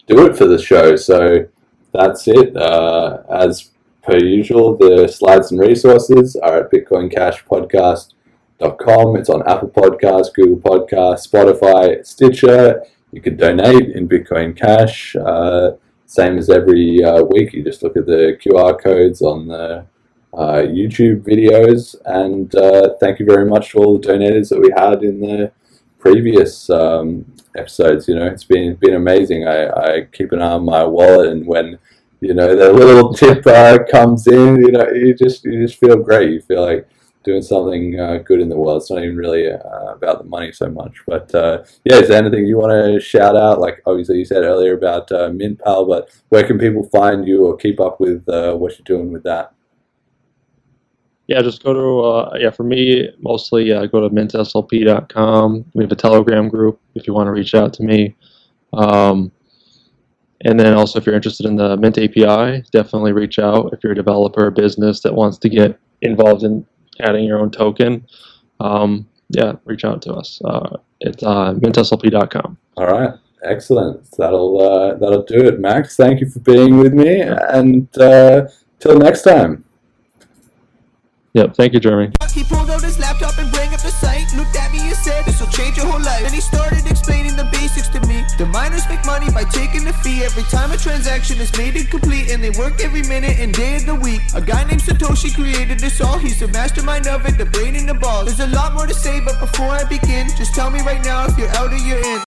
do it for the show. So. That's it. Uh, as per usual, the slides and resources are at bitcoin cash podcast dot com. It's on Apple Podcasts, Google Podcasts, Spotify, Stitcher. You can donate in Bitcoin Cash. Uh, same as every uh, week. You just look at the Q R codes on the uh, YouTube videos. And uh, thank you very much to all the donators that we had in the previous um, episodes. You know, it's been been amazing. I, I keep an eye on my wallet, and when, you know, the little tip uh, comes in, you know, you just you just feel great. You feel like doing something uh, good in the world. It's not even really uh, about the money so much. But uh, yeah, is there anything you want to shout out? Like obviously you said earlier about uh, MintPal, but where can people find you or keep up with uh, what you're doing with that? Yeah, just go to, uh, yeah, for me, mostly uh, go to mint s l p dot com. We have a Telegram group if you want to reach out to me. Um, and then also, if you're interested in the Mint A P I, definitely reach out if you're a developer or business that wants to get involved in adding your own token. Um, yeah, reach out to us. Uh, it's uh, mint s l p dot com. All right. Excellent. That'll, uh, that'll do it, Max. Thank you for being with me. And uh, till next time. Yep, thank you, Jeremy. He pulled out his laptop and rang up the site. Looked at me and said, "This will change your whole life." Then he started explaining the basics to me. The miners make money by taking a fee every time a transaction is made and complete, and they work every minute and day of the week. A guy named Satoshi created this all. He's the mastermind of it, the brain and the ball. There's a lot more to say, but before I begin, just tell me right now if you're out or you're in.